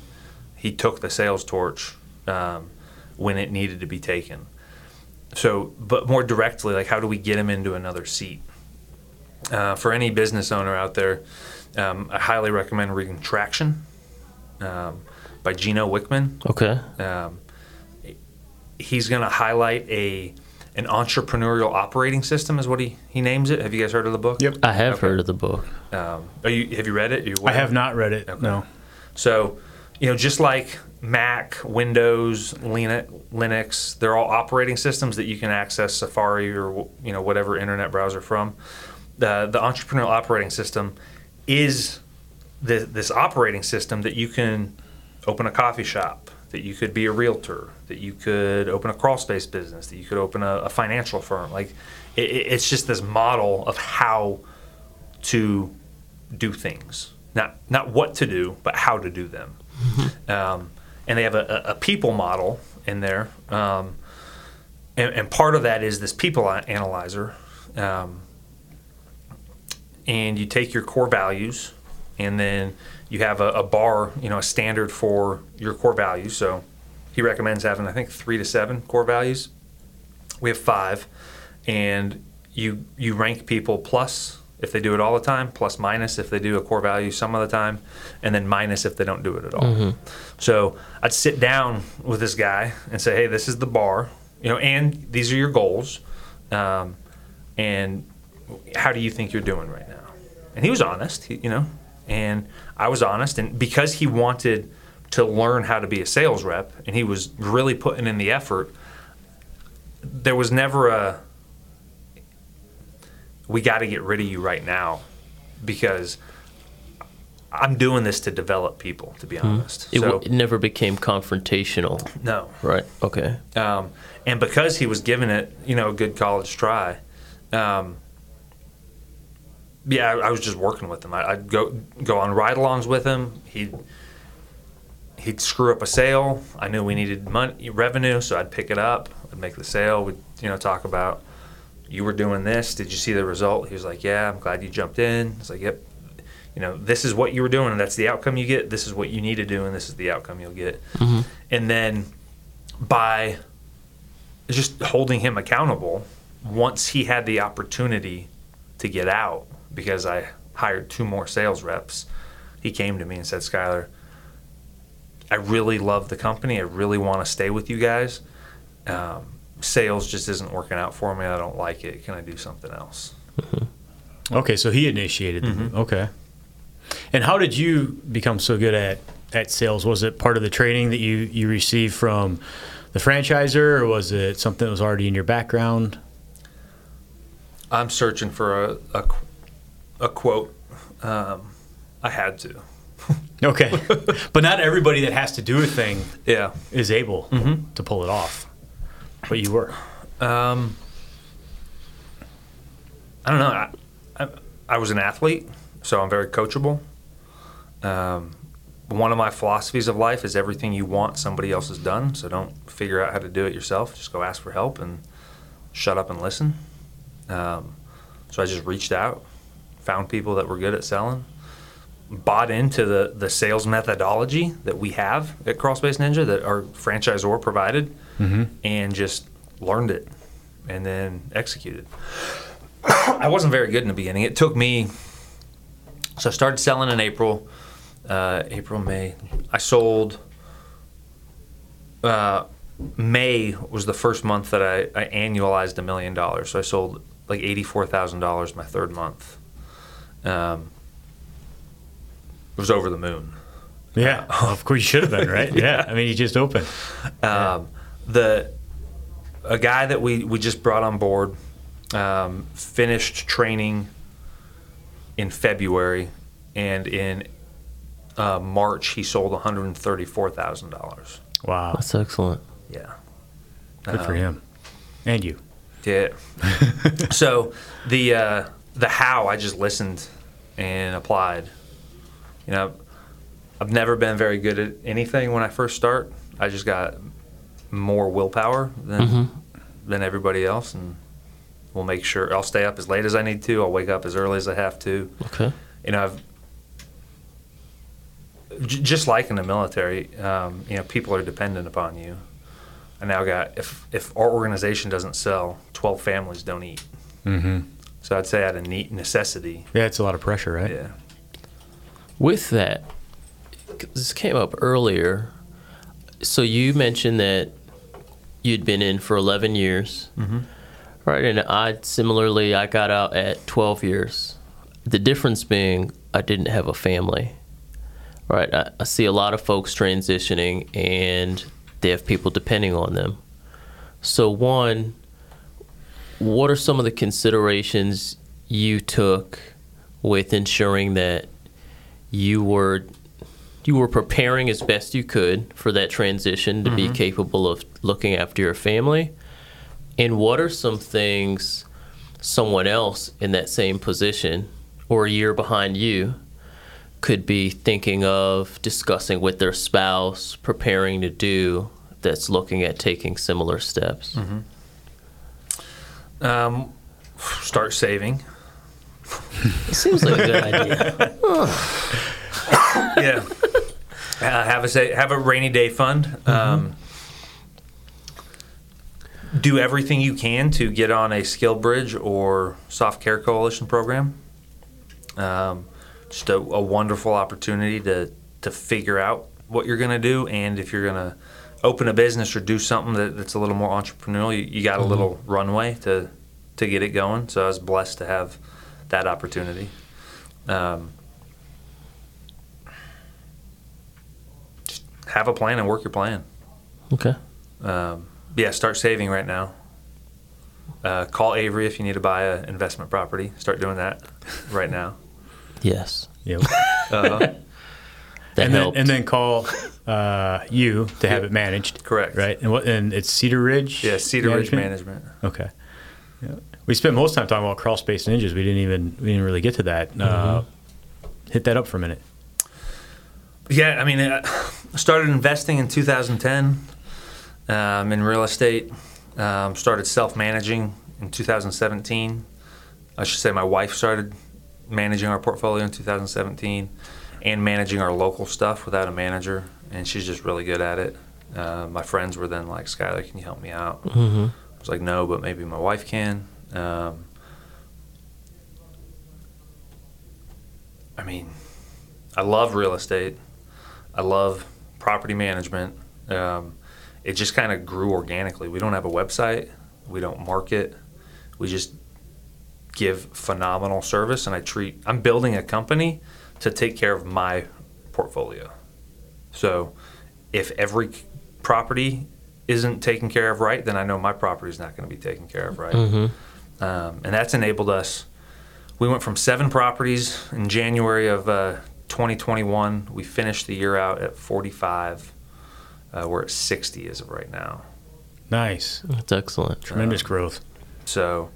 he took the sales torch um, when it needed to be taken. So, but more directly, like, how do we get him into another seat? Uh, for any business owner out there, um, I highly recommend reading Traction. Um, by Gino Wickman. Okay. Um, he's going to highlight a an entrepreneurial operating system is what he, he names it. Have you guys heard of the book? Yep. I have okay. heard of the book. Um, are you, have you read it? You I have not read it, okay. no. So, you know, just like Mac, Windows, Linux, they're all operating systems that you can access Safari or, you know, whatever internet browser from. The, the entrepreneurial operating system is the, this operating system that you can open a coffee shop, that you could be a realtor, that you could open a crawl space business, that you could open a, a financial firm. Like, it, it's just this model of how to do things. Not not what to do, but how to do them. Um, and they have a, a people model in there. Um, and, and part of that is this people analyzer. Um, and you take your core values, and then you have a, a bar, you know, a standard for your core values. So he recommends having, I think, three to seven core values. We have five. And you you rank people plus if they do it all the time, plus minus if they do a core value some of the time, and then minus if they don't do it at all. Mm-hmm. So I'd sit down with this guy and say, hey, this is the bar, you know, and these are your goals, um, and how do you think you're doing right now? And he was honest, he, you know, and I was honest. And because he wanted to learn how to be a sales rep and he was really putting in the effort, there was never a, we got to get rid of you right now because I'm doing this to develop people, to be honest. It, so, it never became confrontational. No. Right. Okay. Um, and because he was giving it, you know, a good college try, um, yeah, I, I was just working with him. I, I'd go go on ride-alongs with him. He'd, he'd screw up a sale. I knew we needed money, revenue, so I'd pick it up. I'd make the sale. We'd, you know, talk about, you were doing this, did you see the result? He was like, yeah, I'm glad you jumped in. It's like, yep, you know, this is what you were doing and that's the outcome you get. This is what you need to do and this is the outcome you'll get. Mm-hmm. And then by just holding him accountable, once he had the opportunity to get out, because I hired two more sales reps, he came to me and said, Skylar, I really love the company. I really want to stay with you guys. Um, sales just isn't working out for me. I don't like it. Can I do something else? Mm-hmm. Okay, so he initiated them. Mm-hmm. Okay. And how did you become so good at, at sales? Was it part of the training that you, you received from the franchisor, or was it something that was already in your background? I'm searching for a, a, a quote. Um, I had to. Okay. But not everybody that has to do a thing yeah. is able mm-hmm. to pull it off. But you were. Um, I don't know. I, I, I was an athlete, so I'm very coachable. Um, one of my philosophies of life is everything you want, somebody else has done. So don't figure out how to do it yourself. Just go ask for help and shut up and listen. Um, so I just reached out, found people that were good at selling, bought into the, the sales methodology that we have at Crawl Space Ninja that our franchisor provided. Mm-hmm. And just learned it and then executed. I wasn't very good in the beginning. It took me, so I started selling in April, uh, April, May. I sold, uh, May was the first month that I, I annualized a million dollars. So I sold like eighty-four thousand dollars my third month. Um, it was over the moon. Yeah, uh, of course you should have been, right? yeah. yeah, I mean, you just opened. Um, yeah. The a guy that we, we just brought on board um, finished training in February, and in uh, March he sold one hundred and thirty four thousand dollars. Wow, that's excellent. Yeah, good um, for him and you. Yeah. So the uh, the how I just listened and applied. You know, I've never been very good at anything when I first start. I just got more willpower than mm-hmm. than everybody else, and we'll make sure I'll stay up as late as I need to. I'll wake up as early as I have to. Okay. You know, I've j- just like in the military, um, you know, people are dependent upon you. I now got if if our organization doesn't sell, twelve families don't eat. Mm-hmm. So I'd say out of neat necessity. Yeah, it's a lot of pressure, right? Yeah. With that, this came up earlier. So you mentioned that you'd been in for eleven years, mm-hmm. Right, and I similarly, I got out at twelve years. The difference being I didn't have a family. Right, I, I see a lot of folks transitioning and they have people depending on them. So one, what are some of the considerations you took with ensuring that you were you were preparing as best you could for that transition to mm-hmm. be capable of looking after your family? And what are some things someone else in that same position or a year behind you could be thinking of discussing with their spouse, preparing to do, that's looking at taking similar steps? Mm-hmm. Um, start saving. It seems like a good idea. Huh. Yeah. Uh, have a sa- have a rainy day fund. Mm-hmm. Um, do everything you can to get on a Skillbridge or SoftCare Coalition program. Um, just a, a wonderful opportunity to, to figure out what you're going to do, and if you're going to open a business or do something that, that's a little more entrepreneurial, you, you got a mm-hmm. little runway to to get it going. So I was blessed to have that opportunity. Um, just have a plan and work your plan. Okay. Um, yeah, start saving right now. Uh, call Avery if you need to buy an investment property. Start doing that right now. Yes. Yep. Uh-huh. And then, and then call uh, you to have it managed. Correct. Right? And what? And it's Cedar Ridge? Yeah, Cedar Ridge Management. Okay. Yeah. We spent most time talking about Crawl Space Ninjas. We didn't even we didn't really get to that. Mm-hmm. Uh, hit that up for a minute. Yeah, I mean, I started investing in two thousand ten um, in real estate. Um, started self-managing in two thousand seventeen. I should say my wife started managing our portfolio in two thousand seventeen. And managing our local stuff without a manager, and she's just really good at it. Uh, my friends were then like, Skylar, can you help me out? Mm-hmm. I was like, no, but maybe my wife can. Um, I mean, I love real estate. I love property management. Um, it just kind of grew organically. We don't have a website. We don't market. We just give phenomenal service, and I treat, I'm building a company to take care of my portfolio. So if every property isn't taken care of right, then I know my property is not going to be taken care of right. Mm-hmm. Um, and that's enabled us. We went from seven properties in January of uh, twenty twenty-one. We finished the year out at forty-five. Uh, we're at sixty as of right now. Nice. That's excellent. Tremendous um, growth. So,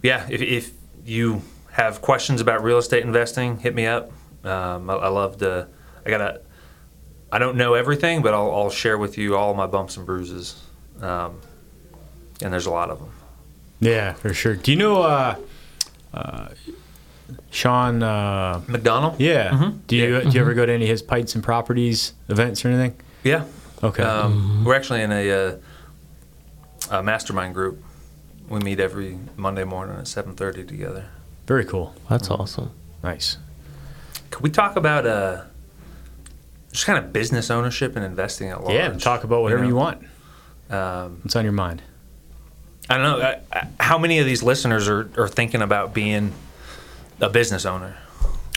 yeah, if, if you have questions about real estate investing, hit me up. Um, I, I love to, I gotta, I don't know everything, but I'll, I'll share with you all my bumps and bruises. Um, and there's a lot of them. Yeah, for sure. Do you know uh, uh, Sean uh, McDonald? Yeah. Mm-hmm. Do you yeah. do you ever go to any of his Pints and Properties events or anything? Yeah. Okay. Um, mm-hmm. We're actually in a, uh, a mastermind group. We meet every Monday morning at seven thirty together. Very cool. That's mm-hmm. awesome. Nice. Could we talk about uh, just kind of business ownership and investing at large? Yeah, talk about whatever you, know? you want. Um, What's on your mind? I don't know. I, I, how many of these listeners are, are thinking about being a business owner?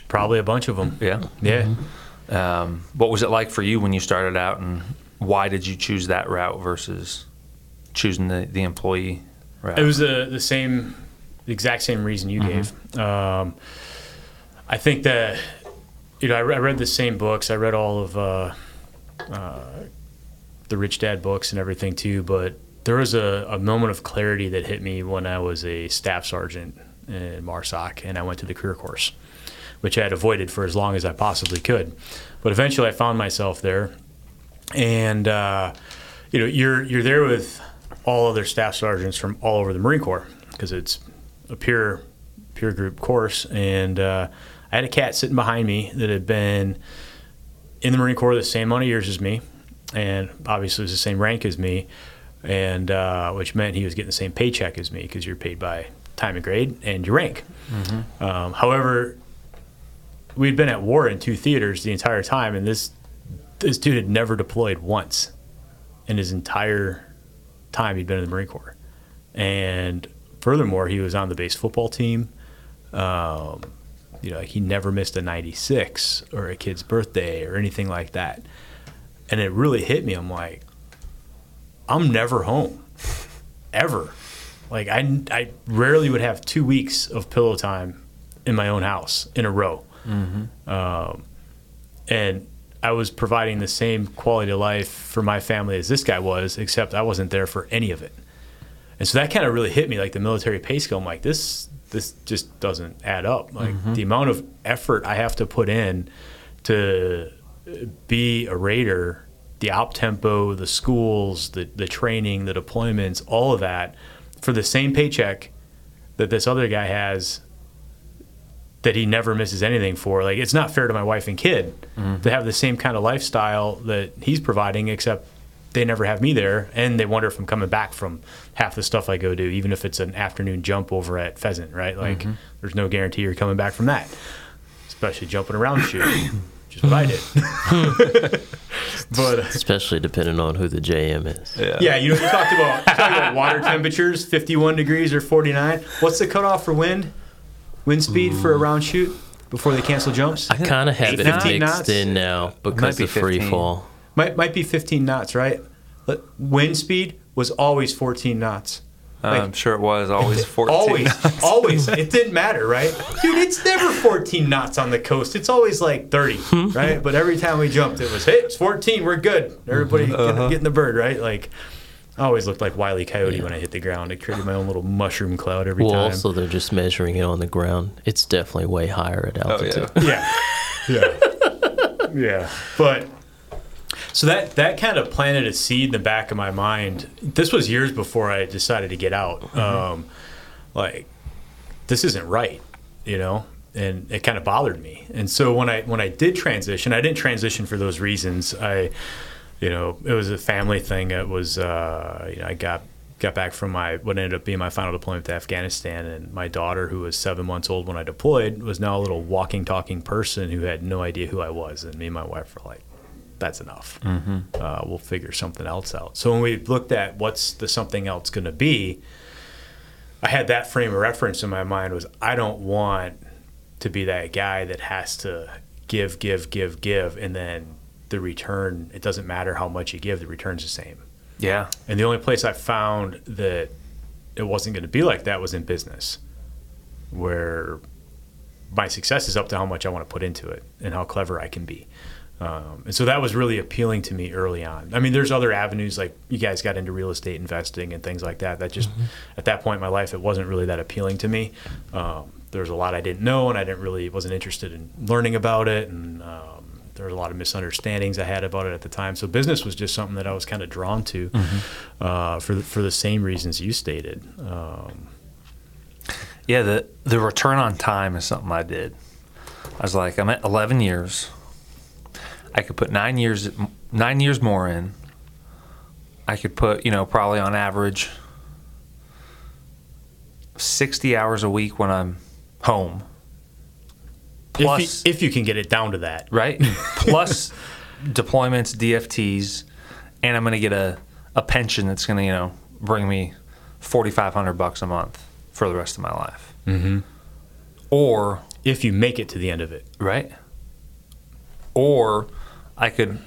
Probably a bunch of them. Yeah? Yeah. Mm-hmm. Um, what was it like for you when you started out, and why did you choose that route versus choosing the, the employee route? It was the, the same... The exact same reason you mm-hmm. gave. Um, I think that, you know, I, re- I read the same books. I read all of uh, uh, the Rich Dad books and everything too, but there was a, a moment of clarity that hit me when I was a staff sergeant in MARSOC, and I went to the career course, which I had avoided for as long as I possibly could. But eventually I found myself there, and, uh, you know, you're you're there with all other staff sergeants from all over the Marine Corps, because it's a peer peer group course, and uh, I had a cat sitting behind me that had been in the Marine Corps the same amount of years as me, and obviously was the same rank as me, and uh, which meant he was getting the same paycheck as me, because you're paid by time and grade and your rank. Mm-hmm. Um, however, we'd been at war in two theaters the entire time, and this this dude had never deployed once in his entire time he'd been in the Marine Corps. And furthermore, he was on the base football team. Um, you know, he never missed a ninety-six or a kid's birthday or anything like that. And it really hit me. I'm like, I'm never home, ever. Like, I, I rarely would have two weeks of pillow time in my own house in a row. Mm-hmm. Um, and I was providing the same quality of life for my family as this guy was, except I wasn't there for any of it. And so that kind of really hit me, like the military pay scale. I'm like, this this just doesn't add up. Like, mm-hmm. the amount of effort I have to put in to be a Raider, the op-tempo, the schools, the, the training, the deployments, all of that, for the same paycheck that this other guy has that he never misses anything for. Like, it's not fair to my wife and kid mm. to have the same kind of lifestyle that he's providing, except they never have me there, and they wonder if I'm coming back from half the stuff I go do, even if it's an afternoon jump over at Pheasant, right? Like, mm-hmm. there's no guarantee you're coming back from that, especially jumping around shooting, which is what I did. But, especially depending on who the J M is. Yeah, yeah you know, you talked about, you talked about water temperatures, fifty-one degrees or forty-nine. What's the cutoff for wind? Wind speed Ooh. for a round shoot before they cancel jumps? I kind of have it mixed knots. in now because of free fall. Might might be fifteen knots, right? Wind speed was always fourteen knots. Like, I'm sure it was always fourteen. Always, knots. always. It didn't matter, right? Dude, it's never fourteen knots on the coast. It's always like thirty, right? But every time we jumped, it was, hey, it's fourteen, we're good. Everybody uh-huh. getting, getting the bird, right? Like, I always looked like Wile E. Coyote yeah. when I hit the ground. It created my own little mushroom cloud every well, time. Well, also, they're just measuring it on the ground. It's definitely way higher at altitude. Oh, yeah. yeah. Yeah. Yeah. But so that, that kind of planted a seed in the back of my mind. This was years before I decided to get out. Mm-hmm. Um, like, this isn't right, you know? And it kind of bothered me. And so when I when I did transition, I didn't transition for those reasons. I... You know, it was a family thing. It was, uh, you know, I got got back from my what ended up being my final deployment to Afghanistan, and my daughter, who was seven months old when I deployed, was now a little walking, talking person who had no idea who I was. And me and my wife were like, "That's enough. Mm-hmm. Uh, we'll figure something else out." So when we looked at what's the something else going to be, I had that frame of reference in my mind was I don't want to be that guy that has to give, give, give, give, and then the return, it doesn't matter how much you give, the return's the same. Yeah. And the only place I found that it wasn't going to be like that was in business, where my success is up to how much I want to put into it and how clever I can be. Um, and so that was really appealing to me early on. I mean, there's other avenues, like you guys got into real estate investing and things like that. That just, mm-hmm. at that point in my life, it wasn't really that appealing to me. Um, there was a lot I didn't know, and I didn't really, wasn't interested in learning about it. And, um, there was a lot of misunderstandings I had about it at the time. So business was just something that I was kind of drawn to mm-hmm. uh, for, the, for the same reasons you stated. Um, yeah, the, the return on time is something I did. I was like, I'm at eleven years. I could put nine years, nine years more in. I could put, you know, probably on average sixty hours a week when I'm home. Plus, if you, if you can get it down to that. Right? Plus deployments, D F Ts, and I'm going to get a, a pension that's going to, you know, bring me forty-five hundred bucks a month for the rest of my life. Mm-hmm. Or if you make it to the end of it. Right? Or I could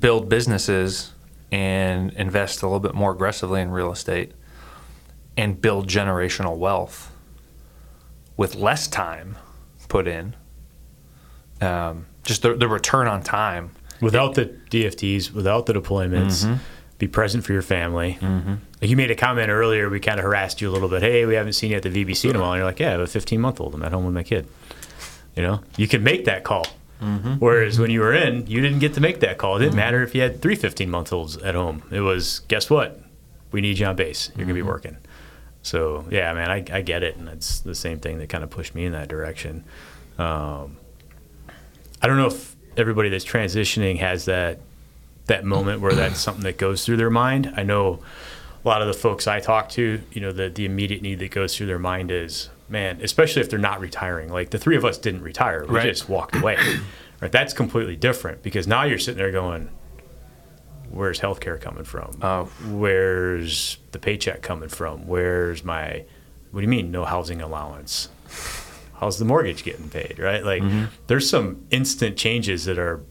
build businesses and invest a little bit more aggressively in real estate and build generational wealth with less time put in. Um, just the, the return on time. Without the D F Ts, without the deployments, mm-hmm. be present for your family. Mm-hmm. Like you made a comment earlier, we kind of harassed you a little bit. Hey, we haven't seen you at the V B C in a while. And you're like, yeah, I have a fifteen-month-old. I'm at home with my kid. You know, you can make that call. Mm-hmm. Whereas when you were in, you didn't get to make that call. It didn't mm-hmm. matter if you had three fifteen-month-olds at home. It was, guess what? We need you on base. You're mm-hmm. going to be working. So, yeah, man, I, I get it. And it's the same thing that kind of pushed me in that direction. Um I don't know if everybody that's transitioning has that that moment where that's something that goes through their mind. I know a lot of the folks I talk to, you know, the, the immediate need that goes through their mind is, man, especially if they're not retiring. Like the three of us didn't retire. We right. just walked away. Right? That's completely different because now you're sitting there going, where's healthcare coming from? Uh, where's the paycheck coming from? Where's my, what do you mean no housing allowance? How's the mortgage getting paid, right? Like mm-hmm. there's some instant changes that are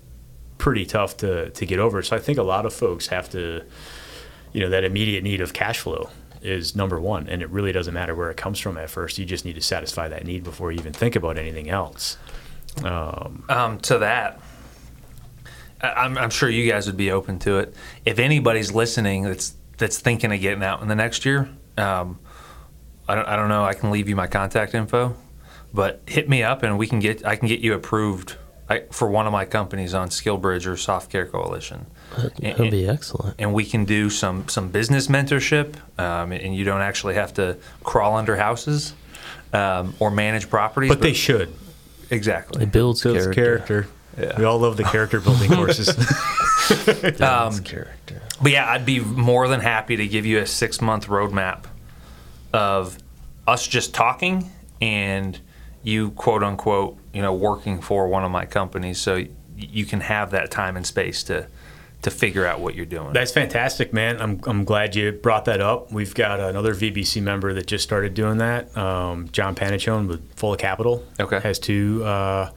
pretty tough to, to get over. So I think a lot of folks have to, you know, that immediate need of cash flow is number one. And it really doesn't matter where it comes from at first. You just need to satisfy that need before you even think about anything else. Um, um, to that, I'm, I'm sure you guys would be open to it. If anybody's listening that's that's thinking of getting out in the next year, um, I don't I don't know. I can leave you my contact info, but hit me up and we can get I can get you approved I, for one of my companies on Skillbridge or SoftCare Coalition. That would be excellent. And we can do some some business mentorship, um, and you don't actually have to crawl under houses um, or manage properties. But, but they should. Exactly. It builds, builds character. character. Yeah. We all love the character building courses. um, character. But yeah, I'd be more than happy to give you a six month roadmap of us just talking and you quote unquote, you know, working for one of my companies. So you can have that time and space to, to figure out what you're doing. That's fantastic, man. I'm I'm glad you brought that up. We've got another V B C member that just started doing that. Um, John Panichone with Full of Capital. Okay. Has two. Uh,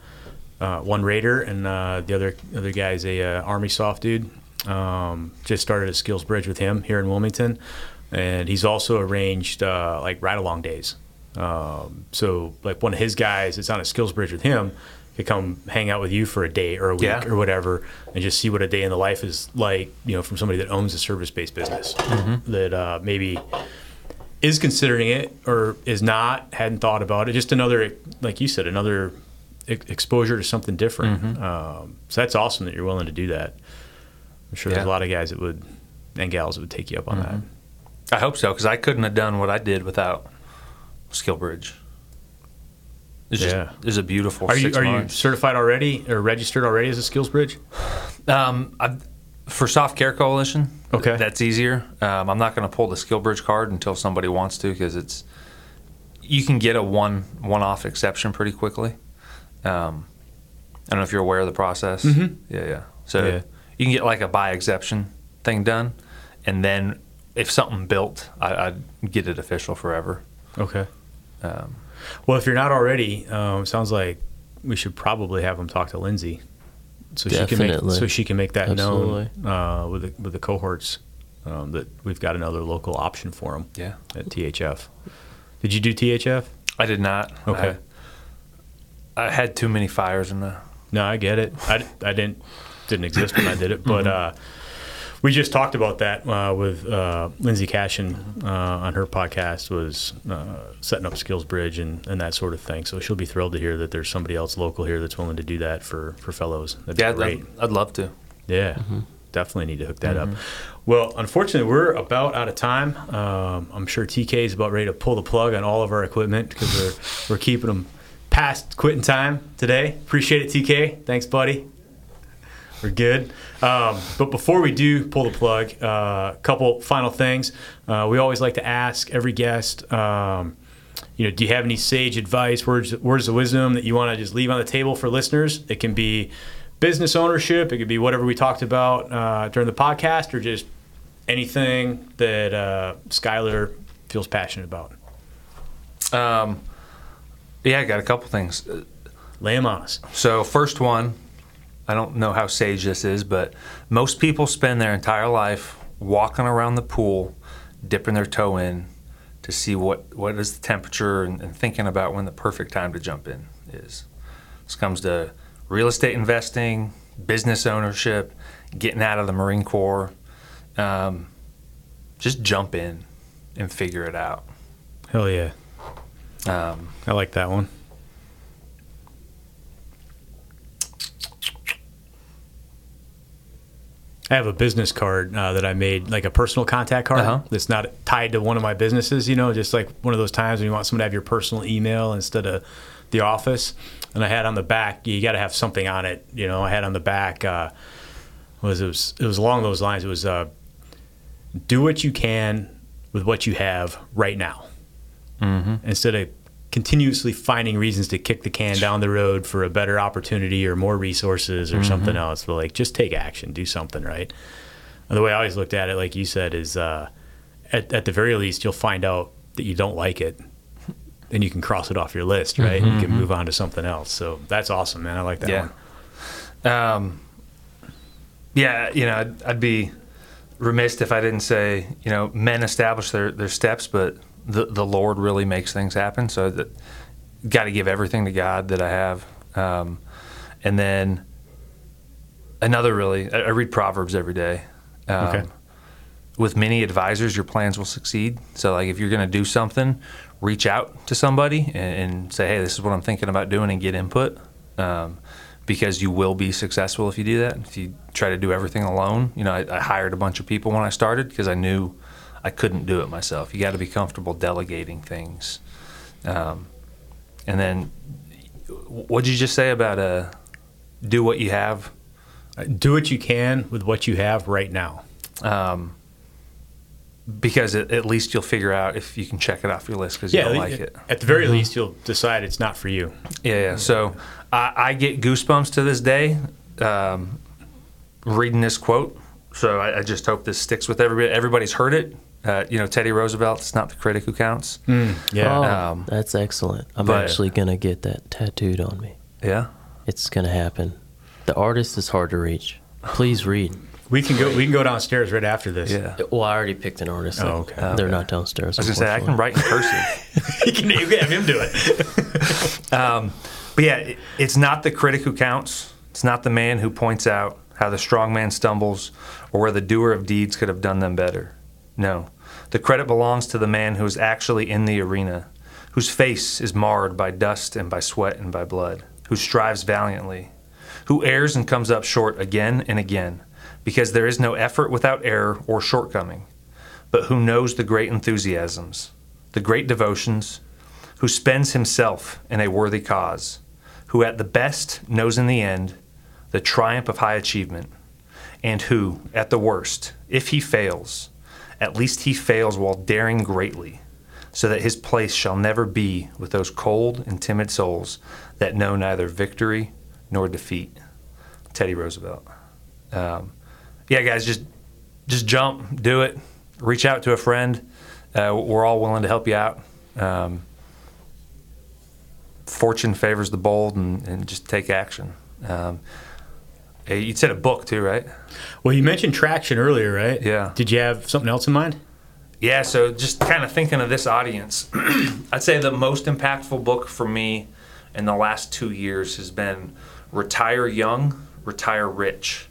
Uh, one Raider and uh, the other other guy's a uh, Army soft dude. Um, just started at Skillsbridge with him here in Wilmington, and he's also arranged uh, like ride along days. Um, so like one of his guys that's on a Skillsbridge with him could come hang out with you for a day or a week yeah. or whatever, and just see what a day in the life is like. You know, from somebody that owns a service based business mm-hmm. that uh, maybe is considering it or is not, hadn't thought about it. Just another, like you said, another. exposure to something different. Mm-hmm. Um, so that's awesome that you're willing to do that. I'm sure yeah. there's a lot of guys that would and gals that would take you up on mm-hmm. that. I hope so, because I couldn't have done what I did without Skillbridge. It's yeah. just it's a beautiful. Are you six are months. you certified already or registered already as a Skillsbridge? Um, I've, for SoftCare Coalition, okay, th- that's easier. Um, I'm not going to pull the Skillbridge card until somebody wants to, because it's you can get a one one off exception pretty quickly. Um, I don't know if you're aware of the process. Mm-hmm. Yeah, yeah. So yeah. you can get like a by exception thing done, and then if something built, I, I'd get it official forever. Okay. Um, well, if you're not already, um, sounds like we should probably have them talk to Lindsay, so definitely. she can make so she can make that Absolutely. known uh, with the, with the cohorts um, that we've got another local option for them. Yeah. At T H F. Did you do T H F? I did not. Okay. I, I had too many fires in the. No, I get it. I, I didn't didn't exist when I did it, but mm-hmm. uh, we just talked about that uh, with uh, Lindsay Cashin uh, on her podcast was uh, setting up Skillsbridge and, and that sort of thing. So she'll be thrilled to hear that there's somebody else local here that's willing to do that for, for fellows. That'd yeah, be great. I'd, I'd love to. Yeah, mm-hmm. definitely need to hook that mm-hmm. up. Well, unfortunately, we're about out of time. Um, I'm sure T K is about ready to pull the plug on all of our equipment because we're we're keeping them. Past quitting time today. Appreciate it, T K. Thanks, buddy. We're good. Um, but before we do pull the plug, a uh, couple final things. Uh, we always like to ask every guest, um, you know, do you have any sage advice, words, words of wisdom that you want to just leave on the table for listeners? It can be business ownership. It could be whatever we talked about uh, during the podcast, or just anything that uh, Skylar feels passionate about. Um. Yeah, I got a couple things. Lay them on us. So first one, I don't know how sage this is, but most people spend their entire life walking around the pool, dipping their toe in to see what, what is the temperature and, and thinking about when the perfect time to jump in is. This comes to real estate investing, business ownership, getting out of the Marine Corps. Um, just jump in and figure it out. Hell yeah. Um, I like that one. I have a business card uh, that I made, like a personal contact card uh-huh. that's not tied to one of my businesses, you know, just like one of those times when you want someone to have your personal email instead of the office. And I had on the back, you got to have something on it. You know, I had on the back, uh, was it, was it was along those lines. It was uh, do what you can with what you have right now. Mm-hmm. Instead of continuously finding reasons to kick the can down the road for a better opportunity or more resources or mm-hmm. something else, but like just take action, do something right. And the way I always looked at it, like you said, is uh, at, at the very least, you'll find out that you don't like it. Then you can cross it off your list, right? Mm-hmm. You can move on to something else. So that's awesome, man. I like that yeah. one. Um, yeah, you know, I'd, I'd be remiss if I didn't say, you know, men establish their, their steps, but the, the Lord really makes things happen. So that got to give everything to God that I have. Um, and then another really, I, I read Proverbs every day. Um, okay. With many advisors, your plans will succeed. So like if you're going to do something, reach out to somebody and, and say, hey, this is what I'm thinking about doing, and get input, um, because you will be successful if you do that. If you try to do everything alone, you know, I, I hired a bunch of people when I started because I knew I couldn't do it myself. You got to be comfortable delegating things. Um, and then what'd you just say about uh, do what you have? Do what you can with what you have right now. Um, Because it, at least you'll figure out if you can check it off your list because you yeah, don't like it. At the very mm-hmm. least, you'll decide it's not for you. Yeah, yeah. So I, I get goosebumps to this day um, reading this quote. So I, I just hope this sticks with everybody. Everybody's heard it. Uh, you know, Teddy Roosevelt, it's not the critic who counts. Mm, yeah. Oh, um, that's excellent. I'm but, actually going to get that tattooed on me. Yeah? It's going to happen. The artist is hard to reach. Please read. We can go. We can go downstairs right after this. Yeah. Well, I already picked an artist. Oh, okay. They're okay. not downstairs. I was gonna say I can write in cursive. you, can, you can have him do it. um, but yeah, it, it's not the critic who counts. It's not the man who points out how the strong man stumbles or where the doer of deeds could have done them better. No, the credit belongs to the man who is actually in the arena, whose face is marred by dust and by sweat and by blood, who strives valiantly, who errs and comes up short again and again. Because there is no effort without error or shortcoming, but who knows the great enthusiasms, the great devotions, who spends himself in a worthy cause, who at the best knows in the end the triumph of high achievement, and who, at the worst, if he fails, at least he fails while daring greatly, so that his place shall never be with those cold and timid souls that know neither victory nor defeat. Teddy Roosevelt. Um, Yeah, guys, just just jump, do it, reach out to a friend. Uh, we're all willing to help you out. Um, fortune favors the bold, and, and just take action. Um, you said a book too, right? Well, you mentioned Traction earlier, right? Yeah. Did you have something else in mind? Yeah, so just kind of thinking of this audience, I'd say the most impactful book for me in the last two years has been Retire Young, Retire Rich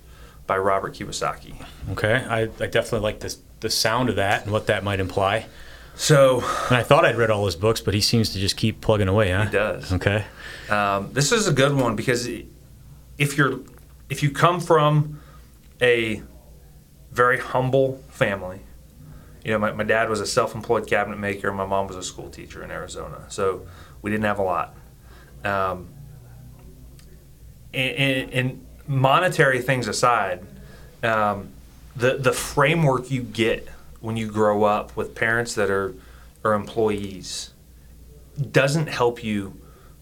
by Robert Kiyosaki. Okay, I, I definitely like this, the sound of that and what that might imply. So, and I thought I'd read all his books, but he seems to just keep plugging away, huh? He does. Okay. Um, this is a good one because if you're if you come from a very humble family, you know, my, my dad was a self-employed cabinet maker, and my mom was a school teacher in Arizona, so we didn't have a lot. Um, and, and, and monetary things aside, um, the the framework you get when you grow up with parents that are, are employees doesn't help you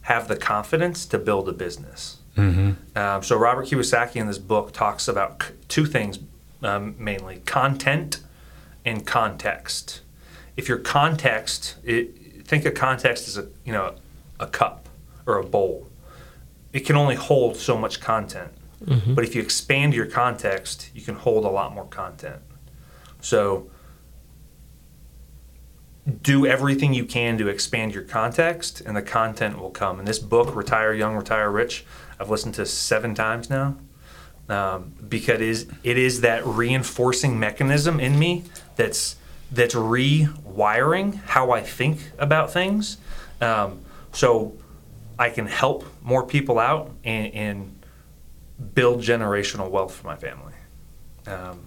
have the confidence to build a business. Mm-hmm. Um, so Robert Kiyosaki in this book talks about c- two things um, mainly, content and context. If your context, it, think of context as a you know a cup or a bowl. It can only hold so much content. Mm-hmm. But if you expand your context, you can hold a lot more content. So do everything you can to expand your context, and the content will come. And this book, Retire Young, Retire Rich, I've listened to seven times now um, because it is, it is that reinforcing mechanism in me that's that's rewiring how I think about things. Um, so I can help more people out and, and build generational wealth for my family. Um,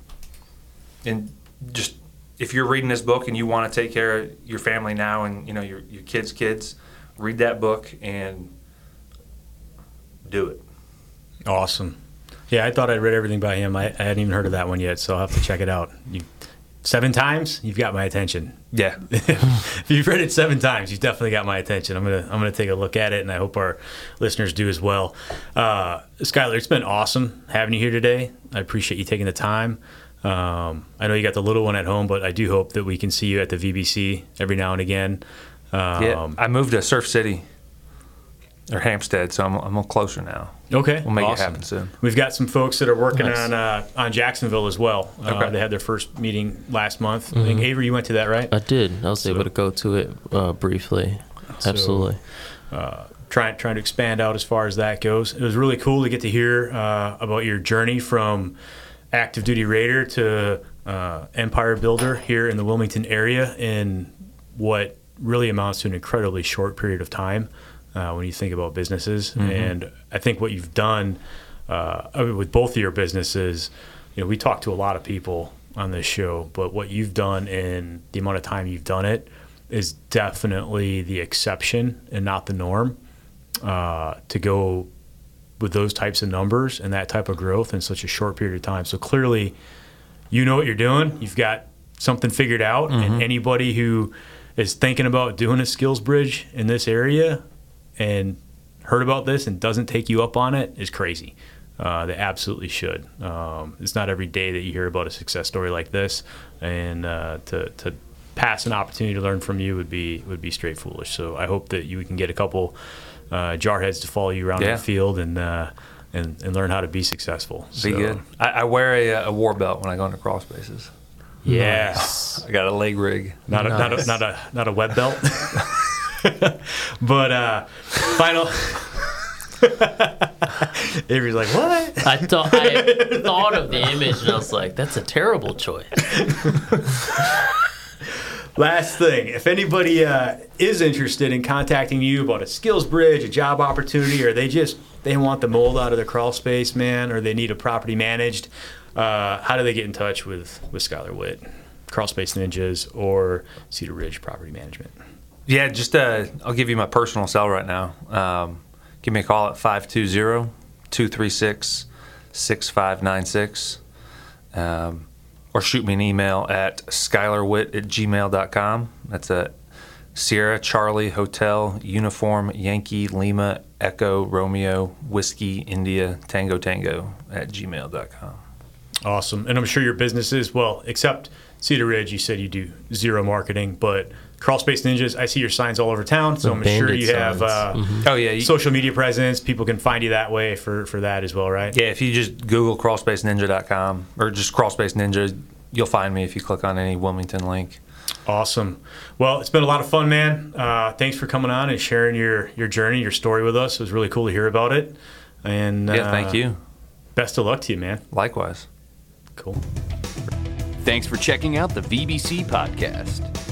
and just if you're reading this book and you want to take care of your family now and you know your your kids' kids, read that book and do it. Awesome. Yeah, I thought I'd read everything by him. I, I hadn't even heard of that one yet, so I'll have to check it out. You, seven times, you've got my attention. Yeah. If you've read it seven times, you've definitely got my attention. I'm gonna I'm gonna take a look at it, and I hope our listeners do as well. Uh, Skylar, it's been awesome having you here today. I appreciate you taking the time. Um, I know you got the little one at home, but I do hope that we can see you at the V B C every now and again. Um, yeah, I moved to Surf City or Hampstead, so I'm I'm closer now. Okay, we'll make awesome. It happen soon. We've got some folks that are working nice. on uh, on Jacksonville as well. Uh, okay. They had their first meeting last month. Mm-hmm. I think, Avery, you went to that, right? I did. I was so, able to go to it uh, briefly. So, Absolutely. Uh, trying trying to expand out as far as that goes. It was really cool to get to hear uh, about your journey from active duty Raider to uh, empire builder here in the Wilmington area in what really amounts to an incredibly short period of time uh, when you think about businesses. Mm-hmm. And I think what you've done uh, I mean, with both of your businesses, you know, we talk to a lot of people on this show, but what you've done and the amount of time you've done it is definitely the exception and not the norm uh, to go with those types of numbers and that type of growth in such a short period of time. So clearly, you know what you're doing. You've got something figured out. Mm-hmm. And anybody who is thinking about doing a Skillsbridge in this area and heard about this and doesn't take you up on it is crazy. Uh, they absolutely should. Um, it's not every day that you hear about a success story like this. And uh, to, to pass an opportunity to learn from you would be would be straight foolish. So I hope that you can get a couple Uh, jarheads to follow you around yeah. in the field and, uh, and and learn how to be successful. So. Be good. I, I wear a, a war belt when I go into crawl spaces. Yes, nice. I got a leg rig. Not a, nice. not a not a not a web belt. But uh, final. Avery's like, what? I thought I thought of the image and I was like, that's a terrible choice. Last thing, if anybody uh, is interested in contacting you about a Skillsbridge, a job opportunity, or they just they want the mold out of their crawl space, man, or they need a property managed, uh, how do they get in touch with, with Skylar Witt, Crawl Space Ninjas, or Cedar Ridge Property Management? Yeah, just uh, I'll give you my personal cell right now. Um, give me a call at five two zero, two three six, six five nine six. Um, Or shoot me an email at skylarwitt at gmail dot com. That's a Sierra Charlie Hotel Uniform Yankee Lima Echo Romeo Whiskey India Tango Tango at gmail dot com. Awesome. And I'm sure your businesses, well, except Cedar Ridge, you said you do zero marketing, but Crawl Space Ninjas, I see your signs all over town, so I'm sure you signs. have uh, mm-hmm. oh, yeah, you, social media presence. People can find you that way for, for that as well, right? Yeah, if you just Google crawl space ninja dot com or just Crawl Space Ninja, you'll find me if you click on any Wilmington link. Awesome. Well, it's been a lot of fun, man. Uh, thanks for coming on and sharing your, your journey, your story with us. It was really cool to hear about it. And yeah, uh, thank you. Best of luck to you, man. Likewise. Cool. Thanks for checking out the V B C podcast.